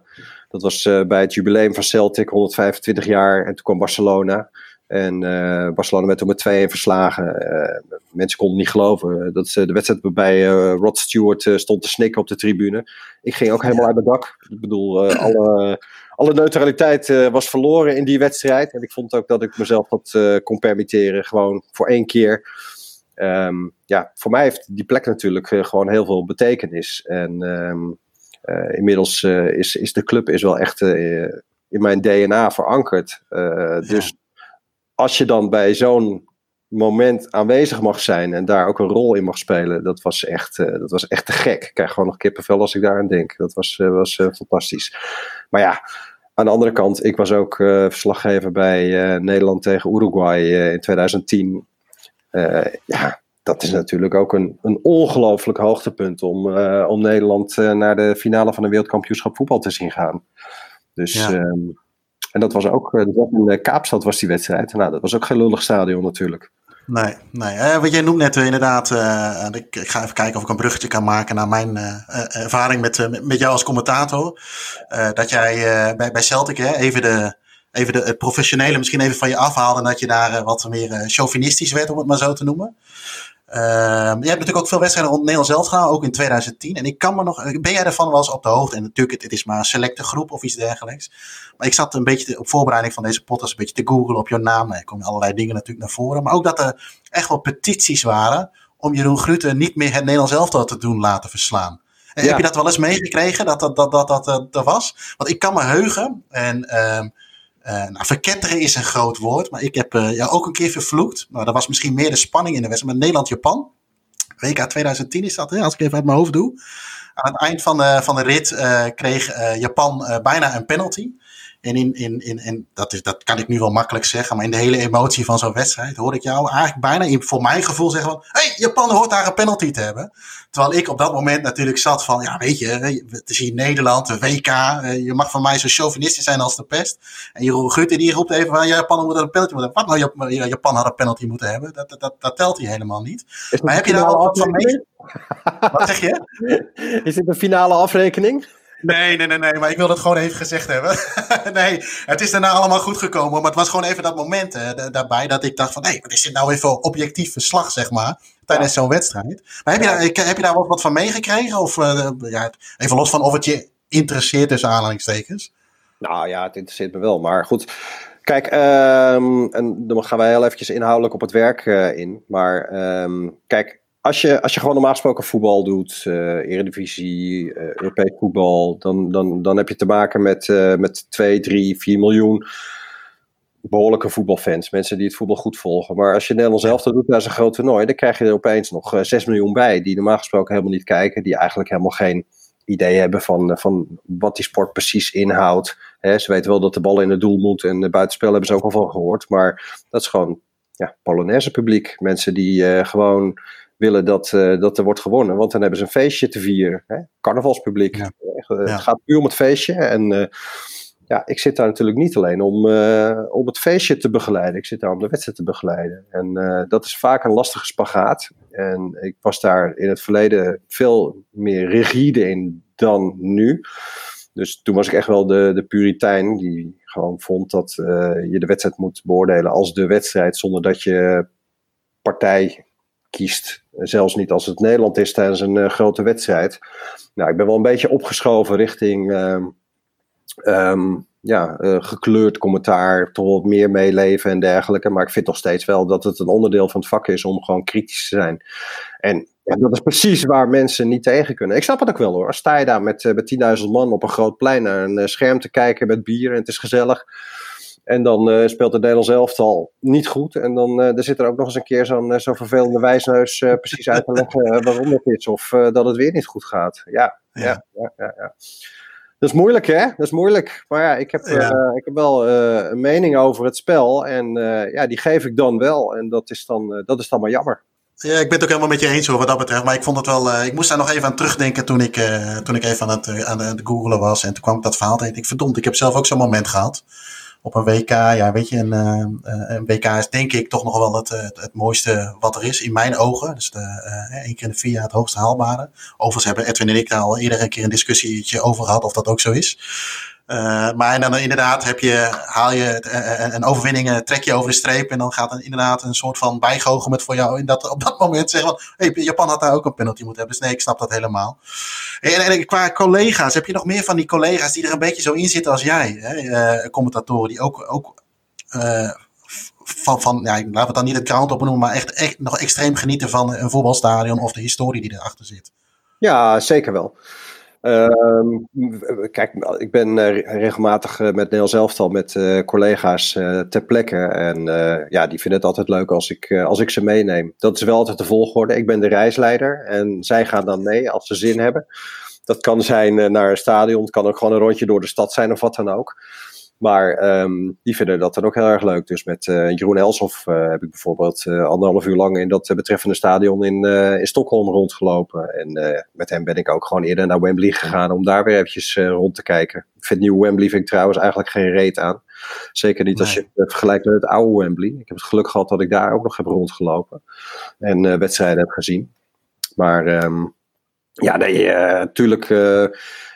Dat was uh, bij het jubileum van Celtic, honderdvijfentwintig jaar, en toen kwam Barcelona... En uh, Barcelona werd toen met twee een verslagen. Uh, mensen konden niet geloven dat ze de wedstrijd bij uh, Rod Stewart uh, stond te snikken op de tribune. Ik ging ook helemaal uit mijn dak. Ik bedoel, uh, alle, alle neutraliteit uh, was verloren in die wedstrijd. En ik vond ook dat ik mezelf dat uh, kon permitteren, gewoon voor één keer. Um, ja, voor mij heeft die plek natuurlijk uh, gewoon heel veel betekenis. En um, uh, inmiddels uh, is, is de club is wel echt uh, in mijn D N A verankerd. Uh, ja. Dus als je dan bij zo'n moment aanwezig mag zijn en daar ook een rol in mag spelen, dat was echt, uh, dat was echt te gek. Ik krijg gewoon nog kippenvel als ik daaraan denk. Dat was, uh, was uh, fantastisch. Maar ja, aan de andere kant, ik was ook uh, verslaggever bij uh, Nederland tegen Uruguay uh, in twintig tien. Uh, ja, dat is natuurlijk ook een, een ongelooflijk hoogtepunt om, uh, om Nederland uh, naar de finale van de wereldkampioenschap voetbal te zien gaan. Dus, ja. um, en dat was ook, dat was in Kaapstad was die wedstrijd. Nou, dat was ook geen lullig stadion natuurlijk. Nee, nee. Uh, wat jij noemt net uh, inderdaad, uh, ik, ik ga even kijken of ik een bruggetje kan maken naar mijn uh, ervaring met, uh, met jou als commentator. Uh, dat jij uh, bij, bij Celtic hè, even de... Even de, het professionele misschien even van je afhaalde en dat je daar uh, wat meer uh, chauvinistisch werd, om het maar zo te noemen. Uh, je hebt natuurlijk ook veel wedstrijden rond Nederland zelf gehaald, ook in twintig tien. En ik kan me nog, ben jij ervan wel eens op de hoogte? En natuurlijk, het, het is maar een selecte groep of iets dergelijks. Maar ik zat een beetje te, op voorbereiding van deze podcast een beetje te googlen op jouw naam. Er komen allerlei dingen natuurlijk naar voren. Maar ook dat er echt wel petities waren om Jeroen Grueter niet meer het Nederlands elftal te doen laten verslaan. En ja. Heb je dat wel eens meegekregen, dat dat, dat, dat, dat, dat, dat was? Want ik kan me heugen en... Uh, Uh, nou, verketteren is een groot woord, maar ik heb uh, jou ook een keer vervloekt. Nou, dat was misschien meer de spanning in de wedstrijd, maar Nederland-Japan. W K twintig tien is dat, hè? Als ik even uit mijn hoofd doe. Aan het eind van de, van de rit uh, kreeg uh, Japan uh, bijna een penalty. En in, in, in, in, dat, is, dat kan ik nu wel makkelijk zeggen, maar in de hele emotie van zo'n wedstrijd hoorde ik jou eigenlijk bijna in, voor mijn gevoel zeggen van, hé, hey, Japan hoort daar een penalty te hebben. Terwijl ik op dat moment natuurlijk zat van, ja, weet je, het is hier Nederland, de W K, je mag van mij zo chauvinistisch zijn als de pest. En Jeroen Grueter die roept even van, ja, Japan moet een penalty moeten hebben. Wat nou, Japan had een penalty moeten hebben? Dat, dat, dat, dat telt hij helemaal niet. Is maar heb je daar al wat van mee? Wat zeg je? Is dit een finale afrekening? Nee, nee, nee, nee, maar ik wil dat gewoon even gezegd hebben. Nee, het is daarna allemaal goed gekomen, maar het was gewoon even dat moment hè, d- daarbij dat ik dacht van, hé, hey, wat is dit nou weer voor objectief verslag, zeg maar, tijdens ja. zo'n wedstrijd. Maar heb je daar, heb je daar wat, wat van meegekregen? Of uh, ja, even los van of het je interesseert tussen aanhalingstekens? Nou ja, het interesseert me wel, maar goed. Kijk, um, en dan gaan wij heel eventjes inhoudelijk op het werk uh, in, maar um, kijk... Als je, als je gewoon normaal gesproken voetbal doet, uh, Eredivisie, uh, Europees voetbal, dan, dan, dan heb je te maken met, uh, met twee, drie, vier miljoen behoorlijke voetbalfans. Mensen die het voetbal goed volgen. Maar als je Nederlands elftal doet, dat is een groot toernooi, dan krijg je er opeens nog zes miljoen bij. Die normaal gesproken helemaal niet kijken. Die eigenlijk helemaal geen idee hebben van, van wat die sport precies inhoudt. He, ze weten wel dat de bal in het doel moet en buitenspel hebben ze ook al van gehoord. Maar dat is gewoon ja, Polonaise publiek. Mensen die uh, gewoon... willen dat, uh, dat er wordt gewonnen. Want dan hebben ze een feestje te vieren. Hè? Carnavalspubliek. Ja. Uh, het ja. gaat puur om het feestje. En uh, ja, ik zit daar natuurlijk niet alleen om, uh, om het feestje te begeleiden. Ik zit daar om de wedstrijd te begeleiden. En uh, dat is vaak een lastige spagaat. En ik was daar in het verleden veel meer rigide in dan nu. Dus toen was ik echt wel de, de puritein. Die gewoon vond dat uh, je de wedstrijd moet beoordelen als de wedstrijd. Zonder dat je partij... kiest, zelfs niet als het Nederland is tijdens een uh, grote wedstrijd. Nou, ik ben wel een beetje opgeschoven richting uh, um, ja, uh, gekleurd commentaar, toch wat meer meeleven en dergelijke, maar ik vind nog steeds wel dat het een onderdeel van het vak is om gewoon kritisch te zijn. En ja, dat is precies waar mensen niet tegen kunnen. Ik snap het ook wel hoor, sta je daar met, uh, met tienduizend man op een groot plein naar een uh, scherm te kijken met bier en het is gezellig. En dan uh, speelt het Nederlands elftal niet goed. En dan uh, er zit er ook nog eens een keer zo'n, zo'n vervelende wijsneus uh, precies uit te leggen uh, waarom het is. Of uh, dat het weer niet goed gaat. Ja, ja. Ja, ja, ja, ja. Dat is moeilijk hè? Dat is moeilijk. Maar ja, ik heb, uh, ja. Ik heb wel uh, een mening over het spel. En uh, ja, die geef ik dan wel. En dat is dan, uh, dat is dan maar jammer. Ja, ik ben het ook helemaal met je eens hoor, wat dat betreft. Maar ik vond het wel. Uh, ik moest daar nog even aan terugdenken toen ik, uh, toen ik even aan het, uh, aan het googelen was. En toen kwam ik dat verhaal tegen. Ik verdomd, ik heb zelf ook zo'n moment gehad. Op een W K, ja weet je, een, een W K is denk ik toch nog wel het, het, het mooiste wat er is in mijn ogen. Dus één uh, keer in de vier jaar het hoogst haalbare. Overigens hebben Edwin en ik daar al eerder een keer een discussietje over gehad of dat ook zo is. Uh, maar dan inderdaad heb je, haal je uh, een overwinning, uh, trek je over de streep. En dan gaat er inderdaad een soort van bijgoochen met voor jou. In dat, op dat moment zeggen van, hey, Japan had daar ook een penalty moeten hebben. Dus nee, ik snap dat helemaal. En, en qua collega's, heb je nog meer van die collega's die er een beetje zo in zitten als jij? Hè? Uh, commentatoren die ook... ook uh, Van, van, ja, laten we het dan niet het krant opnoemen, maar echt, echt nog extreem genieten van een voetbalstadion of de historie die erachter zit. Ja, zeker wel. Uh, kijk, ik ben regelmatig met Nederlands Elftal, met uh, collega's uh, ter plekke. En uh, ja, die vinden het altijd leuk als ik, uh, als ik ze meeneem. Dat is wel altijd de volgorde. Ik ben de reisleider en zij gaan dan mee als ze zin hebben. Dat kan zijn uh, naar een stadion, het kan ook gewoon een rondje door de stad zijn of wat dan ook. Maar um, die vinden dat dan ook heel erg leuk. Dus met uh, Jeroen Elshoff uh, heb ik bijvoorbeeld uh, anderhalf uur lang in dat uh, betreffende stadion in, uh, in Stockholm rondgelopen. En uh, met hem ben ik ook gewoon eerder naar Wembley gegaan om daar weer eventjes uh, rond te kijken. Ik vind nieuw Wembley vind ik trouwens eigenlijk geen reet aan. Zeker niet als je het vergelijkt met het oude Wembley. Ik heb het geluk gehad dat ik daar ook nog heb rondgelopen. En uh, wedstrijden heb gezien. Maar um, ja, nee, natuurlijk. Uh, uh,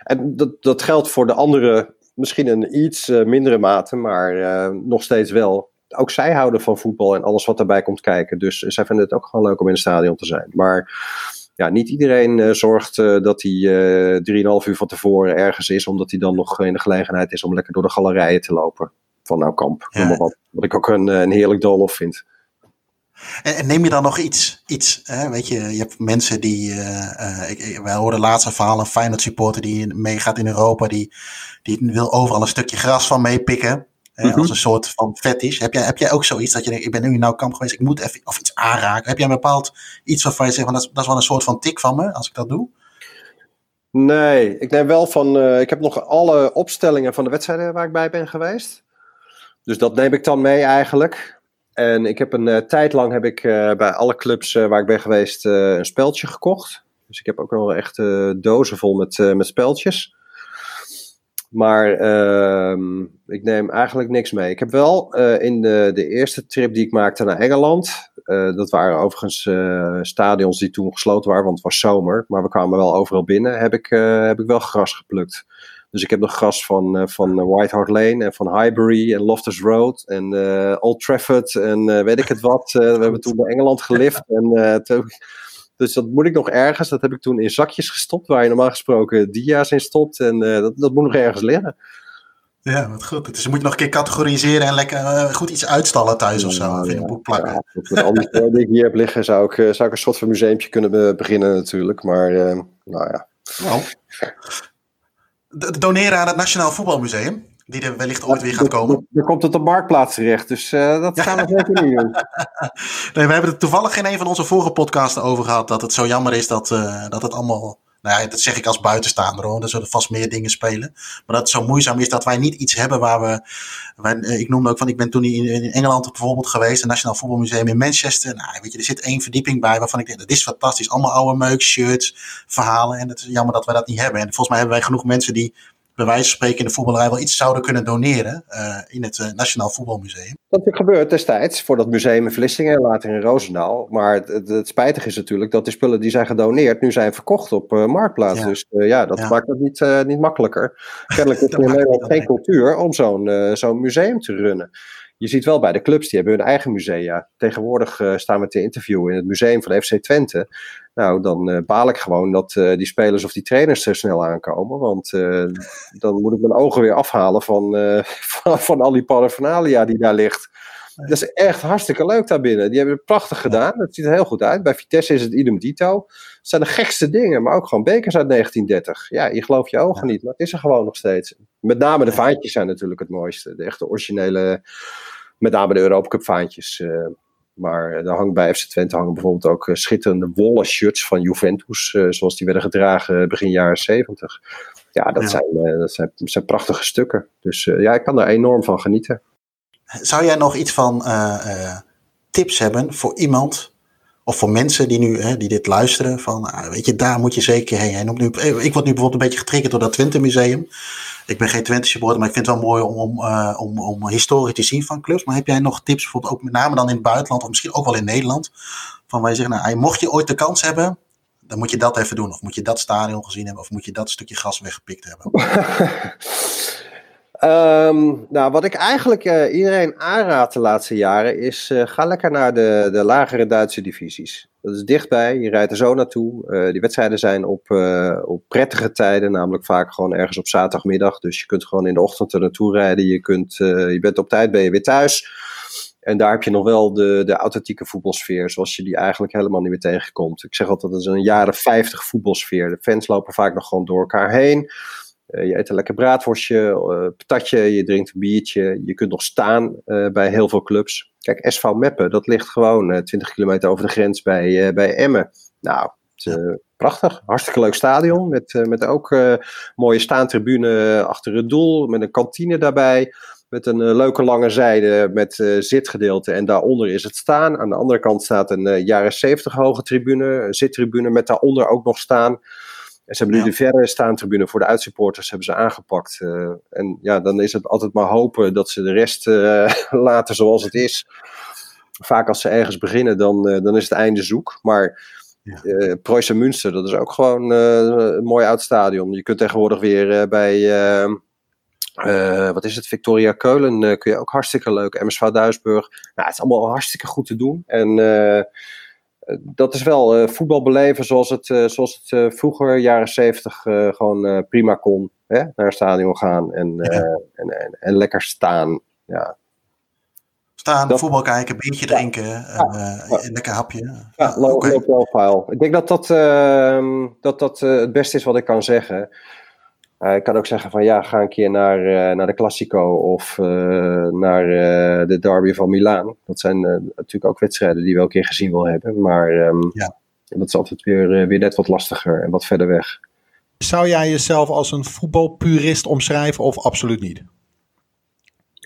en dat, dat geldt voor de andere... Misschien een iets uh, mindere mate, maar uh, nog steeds wel. Ook zij houden van voetbal en alles wat daarbij komt kijken. Dus zij vinden het ook gewoon leuk om in het stadion te zijn. Maar ja, niet iedereen uh, zorgt uh, dat hij uh, drieënhalf uur van tevoren ergens is. Omdat hij dan nog in de gelegenheid is om lekker door de galerijen te lopen. Van nou kamp, ja. Wat, wat ik ook een, een heerlijk doolhof vind. En neem je dan nog iets? iets hè? Weet je, je hebt mensen die... Uh, uh, ik, wij hoorden laatst een verhaal, een Feyenoord supporter die meegaat in Europa. Die, die wil overal een stukje gras van meepikken. Mm-hmm. Hè, als een soort van fetish. Heb jij, heb jij ook zoiets dat je denkt, ik ben nu in nou kamp geweest. Ik moet even of iets aanraken. Heb jij een bepaald iets waarvan je zegt, van, dat, is, dat is wel een soort van tik van me als ik dat doe? Nee, ik neem wel van... Uh, ik heb nog alle opstellingen van de wedstrijden waar ik bij ben geweest. Dus dat neem ik dan mee eigenlijk. En ik heb een uh, tijd lang heb ik uh, bij alle clubs uh, waar ik ben geweest uh, een speldje gekocht. Dus ik heb ook nog echt uh, dozen vol met, uh, met speldjes. Maar uh, ik neem eigenlijk niks mee. Ik heb wel uh, in de, de eerste trip die ik maakte naar Engeland. Uh, dat waren overigens uh, stadions die toen gesloten waren, want het was zomer. Maar we kwamen wel overal binnen. Heb ik, uh, heb ik wel gras geplukt. Dus ik heb nog gras van, uh, van White Hart Lane en van Highbury en Loftus Road en uh, Old Trafford en uh, weet ik het wat. Uh, we hebben toen naar Engeland gelift. En, uh, toen, dus dat moet ik nog ergens. Dat heb ik toen in zakjes gestopt waar je normaal gesproken dia's in stopt. En uh, dat, dat moet nog ergens liggen. Ja, wat goed. Dus je moet nog een keer categoriseren en lekker uh, goed iets uitstallen thuis of zo. Ja, in een boek plakken. Ja, als ik alles die ik hier heb liggen zou ik, zou ik een soort van museumpje kunnen beginnen natuurlijk. Maar uh, nou ja. Nou. Doneren aan het Nationaal Voetbalmuseum, die er wellicht ooit weer gaat komen. Dan komt het op Marktplaats terecht, dus uh, dat gaan we zeker niet doen. Nee, we hebben er toevallig in een van onze vorige podcasten over gehad, dat het zo jammer is dat, uh, dat het allemaal... Nou ja, dat zeg ik als buitenstaander hoor, er zullen vast meer dingen spelen. Maar dat het zo moeizaam is dat wij niet iets hebben waar we... Wij, ik noemde ook van, ik ben toen in, in Engeland bijvoorbeeld geweest, het Nationaal Voetbalmuseum in Manchester. Nou, weet je, er zit één verdieping bij waarvan ik denk, dat is fantastisch. Allemaal oude meuk, shirts, verhalen. En het is jammer dat wij dat niet hebben. En volgens mij hebben wij genoeg mensen die bij wijze van spreken in de voetballerij wel iets zouden kunnen doneren uh, in het uh, Nationaal Voetbalmuseum. Dat is gebeurd destijds voor dat museum in Vlissingen en later in Roosendaal. Maar het, het spijtige is natuurlijk dat die spullen die zijn gedoneerd nu zijn verkocht op uh, Marktplaats. Ja. Dus uh, ja, dat ja. maakt het niet, uh, niet makkelijker. Kennelijk is er in Nederland geen cultuur om zo'n, uh, zo'n museum te runnen. Je ziet wel bij de clubs, die hebben hun eigen musea. Tegenwoordig uh, staan we te interviewen in het museum van de F C Twente. Nou, dan uh, baal ik gewoon dat uh, die spelers of die trainers te snel aankomen. Want uh, dan moet ik mijn ogen weer afhalen van, uh, van, van al die paraphernalia die daar ligt. Dat is echt hartstikke leuk daarbinnen. Die hebben het prachtig gedaan. Dat ziet er heel goed uit. Bij Vitesse is het idem dito. Het zijn de gekste dingen, maar ook gewoon bekers uit negentien dertig. Ja, je gelooft je ogen niet, maar het is er gewoon nog steeds. Met name de vaantjes zijn natuurlijk het mooiste. De echte originele, met name de Europa Cup vaantjes. Uh, maar daar hangen bij F C Twente hangen bijvoorbeeld ook schitterende wollen shirts van Juventus. Uh, zoals die werden gedragen begin jaren zeventig. Ja, dat, ja. Zijn, uh, dat zijn, zijn prachtige stukken. Dus uh, ja, ik kan daar enorm van genieten. Zou jij nog iets van uh, uh, tips hebben voor iemand of voor mensen die nu hè, die dit luisteren? Van, uh, weet je, daar moet je zeker heen. Noemt nu, ik word nu bijvoorbeeld een beetje getriggerd door dat Twente Museum. Ik ben geen Twente supporter, maar ik vind het wel mooi om, om, uh, om, om historie te zien van clubs. Maar heb jij nog tips, bijvoorbeeld ook met name dan in het buitenland of misschien ook wel in Nederland? Van waar je zegt, nou, mocht je ooit de kans hebben, dan moet je dat even doen. Of moet je dat stadion gezien hebben of moet je dat stukje gras weggepikt hebben? Um, nou, wat ik eigenlijk uh, iedereen aanraad de laatste jaren is, uh, ga lekker naar de, de lagere Duitse divisies. Dat is dichtbij, je rijdt er zo naartoe. Uh, die wedstrijden zijn op, uh, op prettige tijden, namelijk vaak gewoon ergens op zaterdagmiddag. Dus je kunt gewoon in de ochtend er naartoe rijden. Je, kunt, uh, je bent op tijd, ben je weer thuis. En daar heb je nog wel de, de authentieke voetbalsfeer, zoals je die eigenlijk helemaal niet meer tegenkomt. Ik zeg altijd, dat is een jaren vijftig voetbalsfeer. De fans lopen vaak nog gewoon door elkaar heen. Uh, je eet een lekker braadworstje, uh, patatje, je drinkt een biertje. Je kunt nog staan uh, bij heel veel clubs. Kijk, S V Meppen, dat ligt gewoon uh, twintig kilometer over de grens bij, uh, bij Emmen. Nou, het, uh, prachtig. Hartstikke leuk stadion. Met, uh, met ook uh, mooie staantribune achter het doel. Met een kantine daarbij. Met een uh, leuke lange zijde met uh, zitgedeelte. En daaronder is het staan. Aan de andere kant staat een uh, jaren zeventig hoge tribune. Een zittribune met daaronder ook nog staan. En ze hebben nu ja. de verre staantribune voor de uitsupporters hebben ze aangepakt. Uh, en ja, dan is het altijd maar hopen dat ze de rest uh, laten zoals het is. Vaak als ze ergens beginnen, dan, uh, dan is het einde zoek. Maar uh, Preußen Münster, dat is ook gewoon uh, een mooi oud stadion. Je kunt tegenwoordig weer uh, bij, uh, uh, wat is het, Victoria Keulen, uh, kun je ook hartstikke leuk. M S V Duisburg, nou, het is allemaal hartstikke goed te doen. En... Uh, Dat is wel uh, voetbal beleven zoals het, uh, zoals het uh, vroeger, jaren zeventig, uh, gewoon uh, prima kon. Hè? Naar het stadion gaan en, uh, ja. en, en, en lekker staan. Ja. Staan, dat... voetbal kijken, biertje ja. drinken, ja. Uh, ja. een lekker hapje. Ja, ja, low, okay. low profile. Ik denk dat dat, uh, dat, dat uh, het beste is wat ik kan zeggen. Uh, ik kan ook zeggen van ja, ga een keer naar, uh, naar de Classico of uh, naar uh, de derby van Milaan. Dat zijn uh, natuurlijk ook wedstrijden die we een keer gezien wil hebben. Maar um, ja. dat is altijd weer, uh, weer net wat lastiger en wat verder weg. Zou jij jezelf als een voetbalpurist omschrijven of absoluut niet?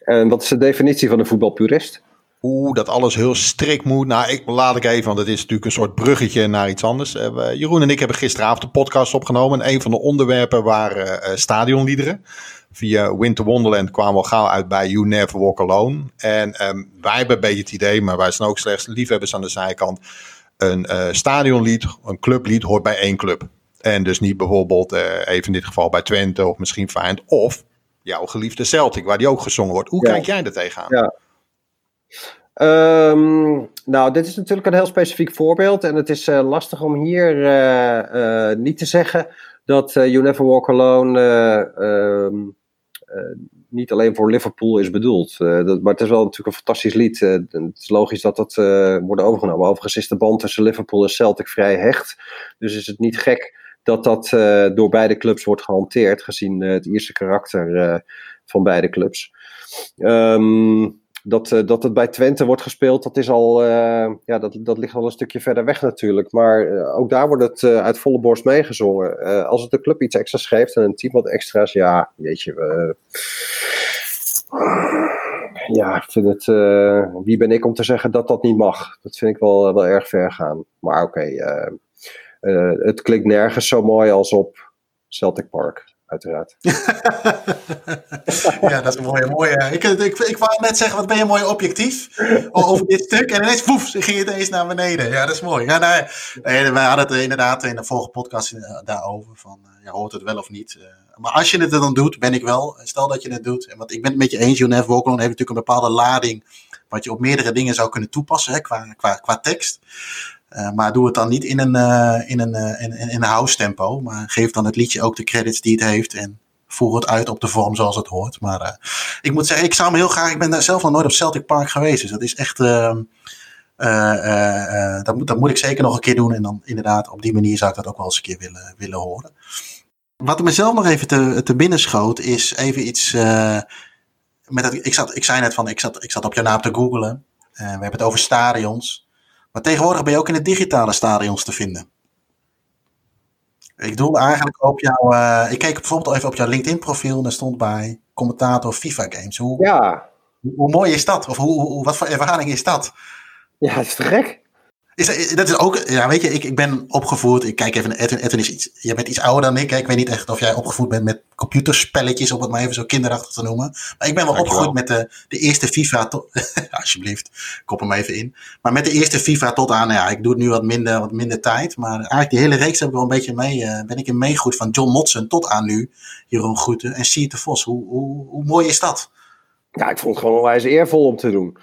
En wat is de definitie van een voetbalpurist? Oeh, dat alles heel strikt moet. Nou, ik, laat ik even, want het is natuurlijk een soort bruggetje naar iets anders. Uh, Jeroen en ik hebben gisteravond een podcast opgenomen. En een van de onderwerpen waren uh, stadionliederen. Via Winter Wonderland kwamen we al gauw uit bij You Never Walk Alone. En um, wij hebben een beetje het idee, maar wij zijn ook slechts liefhebbers aan de zijkant. Een uh, stadionlied, een clublied hoort bij één club. En dus niet bijvoorbeeld, uh, even in dit geval bij Twente of misschien Feyenoord. Of jouw geliefde Celtic, waar die ook gezongen wordt. Hoe ja. kijk jij er tegenaan? Ja. Um, nou, dit is natuurlijk een heel specifiek voorbeeld. En het is uh, lastig om hier uh, uh, niet te zeggen dat uh, You Never Walk Alone uh, um, uh, niet alleen voor Liverpool is bedoeld. Uh, dat, maar het is wel natuurlijk een fantastisch lied. Uh, het is logisch dat dat uh, wordt overgenomen. Overigens is de band tussen Liverpool en Celtic vrij hecht. Dus is het niet gek dat dat uh, door beide clubs wordt gehanteerd, gezien uh, het Ierse karakter uh, van beide clubs. Ehm... Um, Dat, dat het bij Twente wordt gespeeld, dat is al, uh, ja, dat, dat ligt al een stukje verder weg natuurlijk. Maar uh, ook daar wordt het uh, uit volle borst meegezongen. Uh, als het de club iets extra's geeft en een team wat extra's, ja, weet je. Uh, ja, ik vind het, uh, wie ben ik om te zeggen dat dat niet mag? Dat vind ik wel, wel erg ver gaan. Maar oké, okay, uh, uh, het klinkt nergens zo mooi als op Celtic Park. Uiteraard. Ja, dat is een mooie, mooie. Ik, ik, ik wou net zeggen, wat ben je mooi objectief over dit stuk. En ineens, poef, ging het eens naar beneden. Ja, dat is mooi. Ja, nou, we hadden het inderdaad in de vorige podcast daarover. Van, ja, hoort het wel of niet? Maar als je het dan doet, ben ik wel. Stel dat je het doet. Want ik ben het met je eens, You Never Walk Alone heeft natuurlijk een bepaalde lading. Wat je op meerdere dingen zou kunnen toepassen, hè, qua, qua, qua tekst. Uh, maar doe het dan niet in een, uh, in, een, uh, in, in een house tempo. Maar geef dan het liedje ook de credits die het heeft. En voer het uit op de vorm zoals het hoort. Maar uh, ik moet zeggen, ik zou hem heel graag... Ik ben daar zelf nog nooit op Celtic Park geweest. Dus dat is echt... Uh, uh, uh, uh, dat, moet, dat moet ik zeker nog een keer doen. En dan inderdaad, op die manier zou ik dat ook wel eens een keer willen, willen horen. Wat mezelf nog even te, te binnen schoot, is even iets... Uh, met dat, ik, zat, ik zei net van, ik zat, ik zat op jouw naam te googlen. Uh, we hebben het over stadions. Maar tegenwoordig ben je ook in de digitale stadions te vinden. Ik doe eigenlijk op jouw... Uh, ik keek bijvoorbeeld even op jouw LinkedIn-profiel. Daar stond bij commentator FIFA Games. Hoe, ja. hoe, hoe mooi is dat? Of hoe, hoe, wat voor ervaring is dat? Ja, dat is te gek. Is, dat is ook, ja, weet je, ik, ik ben opgevoed, ik kijk even naar Edwin, Edwin is iets, jij bent iets ouder dan ik, hè? Ik weet niet echt of jij opgevoed bent met computerspelletjes, om het maar even zo kinderachtig te noemen, maar ik ben wel Dankjewel. opgegroeid met de, de eerste FIFA, to- alsjeblieft, kop hem even in, maar met de eerste FIFA tot aan, ja, ik doe het nu wat minder, wat minder tijd, maar eigenlijk die hele reeks heb ik wel een beetje mee, uh, ben ik in meegroeid van John Motsen tot aan nu, Jeroen Grueter en Siert de Vos, hoe, hoe, hoe mooi is dat? Ja, ik vond het gewoon onwijs eervol om te doen.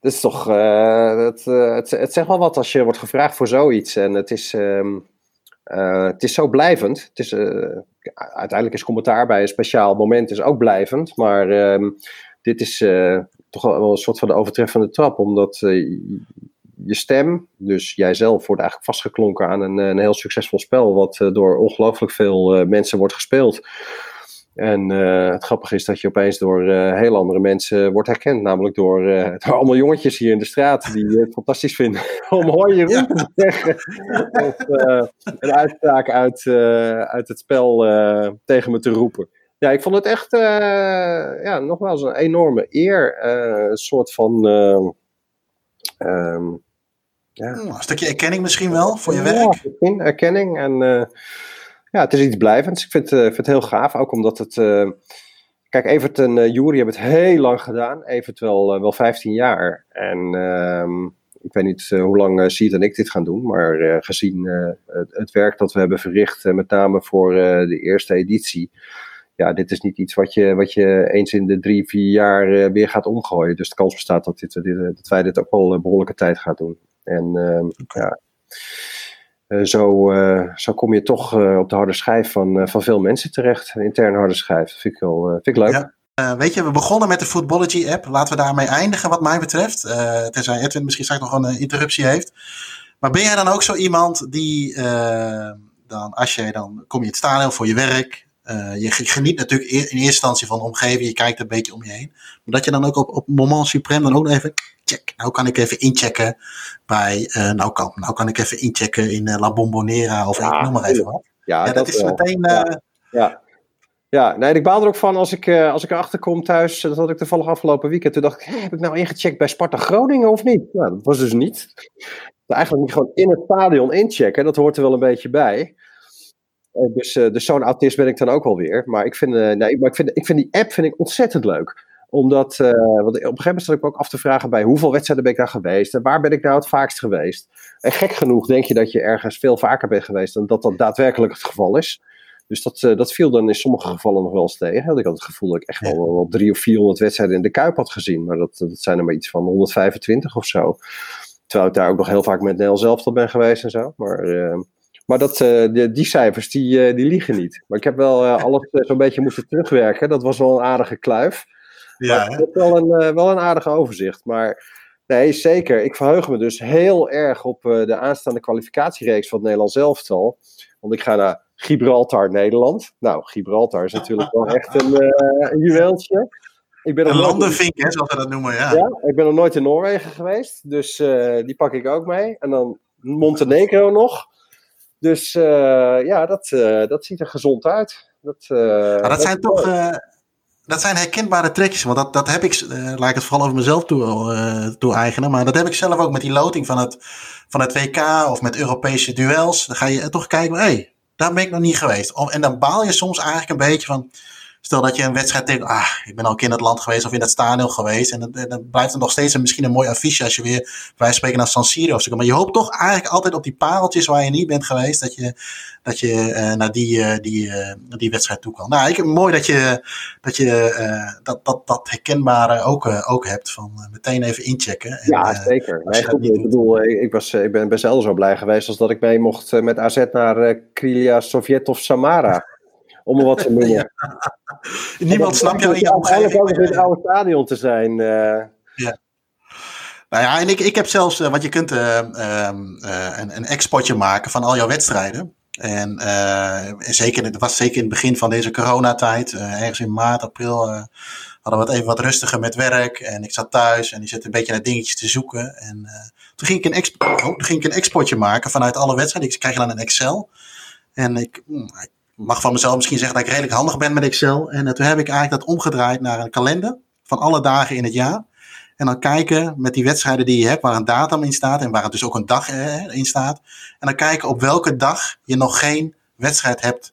Dat is toch, uh, het, uh, het, het zegt wel wat als je wordt gevraagd voor zoiets. En het is, um, uh, het is zo blijvend. Het is, uh, uiteindelijk is commentaar bij een speciaal moment is ook blijvend. Maar um, dit is uh, toch wel een soort van de overtreffende trap. Omdat uh, je stem, dus jijzelf, wordt eigenlijk vastgeklonken aan een, een heel succesvol spel. Wat uh, door ongelooflijk veel uh, mensen wordt gespeeld. En uh, het grappige is dat je opeens door uh, heel andere mensen wordt herkend. Namelijk door, uh, door allemaal jongetjes hier in de straat die het fantastisch vinden om hoi Jeroen ja. te zeggen. Of uh, een uitspraak uit, uh, uit het spel uh, tegen me te roepen. Ja, ik vond het echt uh, ja, nogmaals een enorme eer. Uh, een soort van... Uh, um, ja. Een stukje erkenning misschien wel voor je werk. Ja, erkenning en... Uh, Ja, het is iets blijvends. Ik vind, uh, vind het heel gaaf. Ook omdat het... Uh, kijk, Evert en uh, Juri hebben het heel lang gedaan. Evert wel, uh, wel vijftien jaar. En uh, ik weet niet uh, hoe lang uh, Siet en ik dit gaan doen. Maar uh, gezien uh, het, het werk dat we hebben verricht. Uh, met name voor uh, de eerste editie. Ja, dit is niet iets wat je, wat je eens in de drie, vier jaar uh, weer gaat omgooien. Dus de kans bestaat dat, dit, dit, dat wij dit ook wel een behoorlijke tijd gaan doen. En uh, okay. ja... Uh, zo, uh, zo kom je toch uh, op de harde schijf van, uh, van veel mensen terecht. Een interne harde schijf. Dat vind ik, wel, uh, vind ik leuk. Ja. Uh, weet je, we begonnen met de Footbology app. Laten we daarmee eindigen wat mij betreft. Uh, tenzij Edwin misschien straks nog een uh, interruptie heeft. Maar ben jij dan ook zo iemand die... Uh, dan, als jij dan kom je het stadion voor je werk. Uh, je geniet natuurlijk in eerste instantie van de omgeving. Je kijkt een beetje om je heen. Maar dat je dan ook op, op moment suprême dan ook even... Check. Nou kan ik even inchecken bij, uh, nou, kan, nou kan ik even inchecken in uh, La Bombonera of ja, ik noem maar even wat. Ja, ja dat, dat is wel. meteen... Uh... Ja. Ja. ja, nee, ik baal er ook van als ik, uh, als ik erachter kom thuis, dat had ik toevallig afgelopen weekend, toen dacht ik, hé, heb ik nou ingecheckt bij Sparta Groningen of niet? Nou, dat was dus niet. Eigenlijk moet je gewoon in het stadion inchecken, dat hoort er wel een beetje bij. Uh, dus, uh, dus zo'n autist ben ik dan ook alweer. Maar ik vind, uh, nee, maar ik vind, ik vind die app vind ik ontzettend leuk. Omdat, uh, want op een gegeven moment zat ik me ook af te vragen bij hoeveel wedstrijden ben ik nou geweest en waar ben ik nou het vaakst geweest. En gek genoeg denk je dat je ergens veel vaker bent geweest dan dat dat daadwerkelijk het geval is. Dus dat, uh, dat viel dan in sommige gevallen nog wel eens tegen. Want ik had het gevoel dat ik echt wel, wel drie of vierhonderd wedstrijden in de Kuip had gezien. Maar dat, dat zijn er maar iets van honderdvijfentwintig of zo. Terwijl ik daar ook nog heel vaak met Nederland zelf al ben geweest en zo. Maar... Uh, Maar dat, uh, die, die cijfers, die, uh, die liegen niet. Maar ik heb wel uh, alles uh, zo'n beetje moeten terugwerken. Dat was wel een aardige kluif. Ja, maar wel een, uh, wel een aardige overzicht. Maar nee, zeker. Ik verheug me dus heel erg op uh, de aanstaande kwalificatiereeks van het Nederlands elftal. Want ik ga naar Gibraltar, Nederland. Nou, Gibraltar is natuurlijk wel echt een, uh, een juweeltje. Ik ben een landenvink, hè, zoals we dat noemen. Ja. ja, ik ben nog nooit in Noorwegen geweest. Dus uh, die pak ik ook mee. En dan Montenegro nog. Dus uh, ja, dat, uh, dat ziet er gezond uit. Dat, uh, nou, dat, dat zijn toch uh, dat zijn herkenbare trekjes. Want dat, dat heb ik, uh, laat ik het vooral over mezelf toe-eigenen. Toe maar dat heb ik zelf ook met die loting van het, van het W K of met Europese duels. Dan ga je toch kijken, hé, hey, daar ben ik nog niet geweest. En dan baal je soms eigenlijk een beetje van... Stel dat je een wedstrijd tegen, ah, ik ben al een keer in het land geweest of in dat stadion geweest. En dan blijft er nog steeds een, misschien een mooi affiche als je weer, wij spreken naar San Siro of zo. Maar je hoopt toch eigenlijk altijd op die pareltjes waar je niet bent geweest, dat je, dat je uh, naar die, uh, die, uh, die wedstrijd toe kan. Nou, ik, mooi dat je dat, je, uh, dat, dat, dat herkenbare ook, uh, ook hebt van uh, meteen even inchecken. En, ja, zeker. Uh, nee, goed, niet... Ik bedoel, ik, was, ik ben best wel zo blij geweest als dat ik mee mocht uh, met A Z naar uh, Krylia, Sovjet of Samara. Om er wat te noemen. Ja. Niemand snapt jou in je omgeving. Ook in het oude stadion te zijn. Uh... Ja. Nou ja, en ik, ik heb zelfs... Uh, want je kunt uh, um, uh, een, een exportje maken van al jouw wedstrijden. En uh, zeker, dat was zeker in het begin van deze coronatijd. Uh, ergens in maart, april... Uh, hadden we het even wat rustiger met werk. En ik zat thuis en die zat een beetje naar dingetjes te zoeken. En uh, toen, ging ik een exp- oh, toen ging ik een exportje maken vanuit alle wedstrijden. Ik krijg je dan een Excel. En ik... Mm, mag van mezelf misschien zeggen dat ik redelijk handig ben met Excel. En uh, toen heb ik eigenlijk dat omgedraaid naar een kalender van alle dagen in het jaar. En dan kijken met die wedstrijden die je hebt, waar een datum in staat en waar het dus ook een dag eh, in staat. En dan kijken op welke dag je nog geen wedstrijd hebt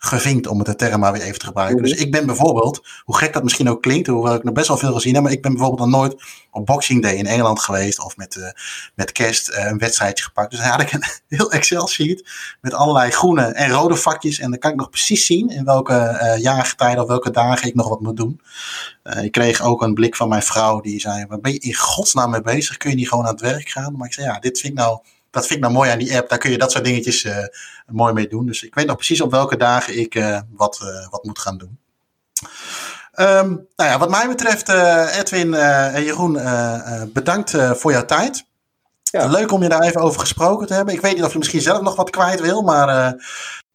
gevinkt, om het de term maar weer even te gebruiken. Dus ik ben bijvoorbeeld, hoe gek dat misschien ook klinkt, hoewel ik nog best wel veel gezien heb, maar ik ben bijvoorbeeld nog nooit op Boxing Day in Engeland geweest of met, uh, met kerst uh, een wedstrijdje gepakt. Dus dan had ik een heel Excel-sheet met allerlei groene en rode vakjes en dan kan ik nog precies zien in welke uh, jaargetijden of welke dagen ik nog wat moet doen. Uh, ik kreeg ook een blik van mijn vrouw die zei, waar ben je in godsnaam mee bezig? Kun je niet gewoon aan het werk gaan? Maar ik zei, ja, dit vind ik nou... Dat vind ik nou mooi aan die app. Daar kun je dat soort dingetjes uh, mooi mee doen. Dus ik weet nog precies op welke dagen ik uh, wat, uh, wat moet gaan doen. Um, nou ja, wat mij betreft, uh, Edwin uh, en Jeroen, uh, uh, bedankt uh, voor jouw tijd. Ja. Leuk om je daar even over gesproken te hebben. Ik weet niet of je misschien zelf nog wat kwijt wil, maar... Uh...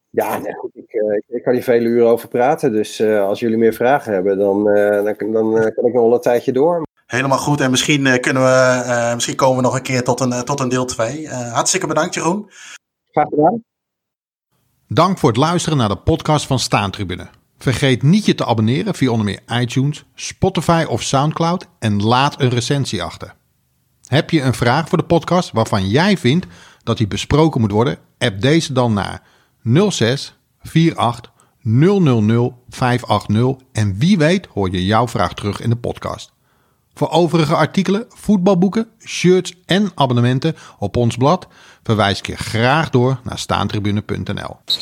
Ja, nee, goed, ik, uh, ik kan hier vele uren over praten. Dus uh, als jullie meer vragen hebben, dan, uh, dan, dan uh, kan ik nog wel een tijdje door. Helemaal goed. En misschien, kunnen we, uh, misschien komen we nog een keer tot een, uh, tot een deel twee. Uh, hartstikke bedankt, Jeroen. Graag gedaan. Dank voor het luisteren naar de podcast van Staantribune. Vergeet niet je te abonneren via onder meer iTunes, Spotify of Soundcloud en laat een recensie achter. Heb je een vraag voor de podcast waarvan jij vindt dat die besproken moet worden? App deze dan naar nul zes vier acht nul nul nul vijf acht nul en wie weet hoor je jouw vraag terug in de podcast. Voor overige artikelen, voetbalboeken, shirts en abonnementen op ons blad verwijs ik je graag door naar staantribune punt n l.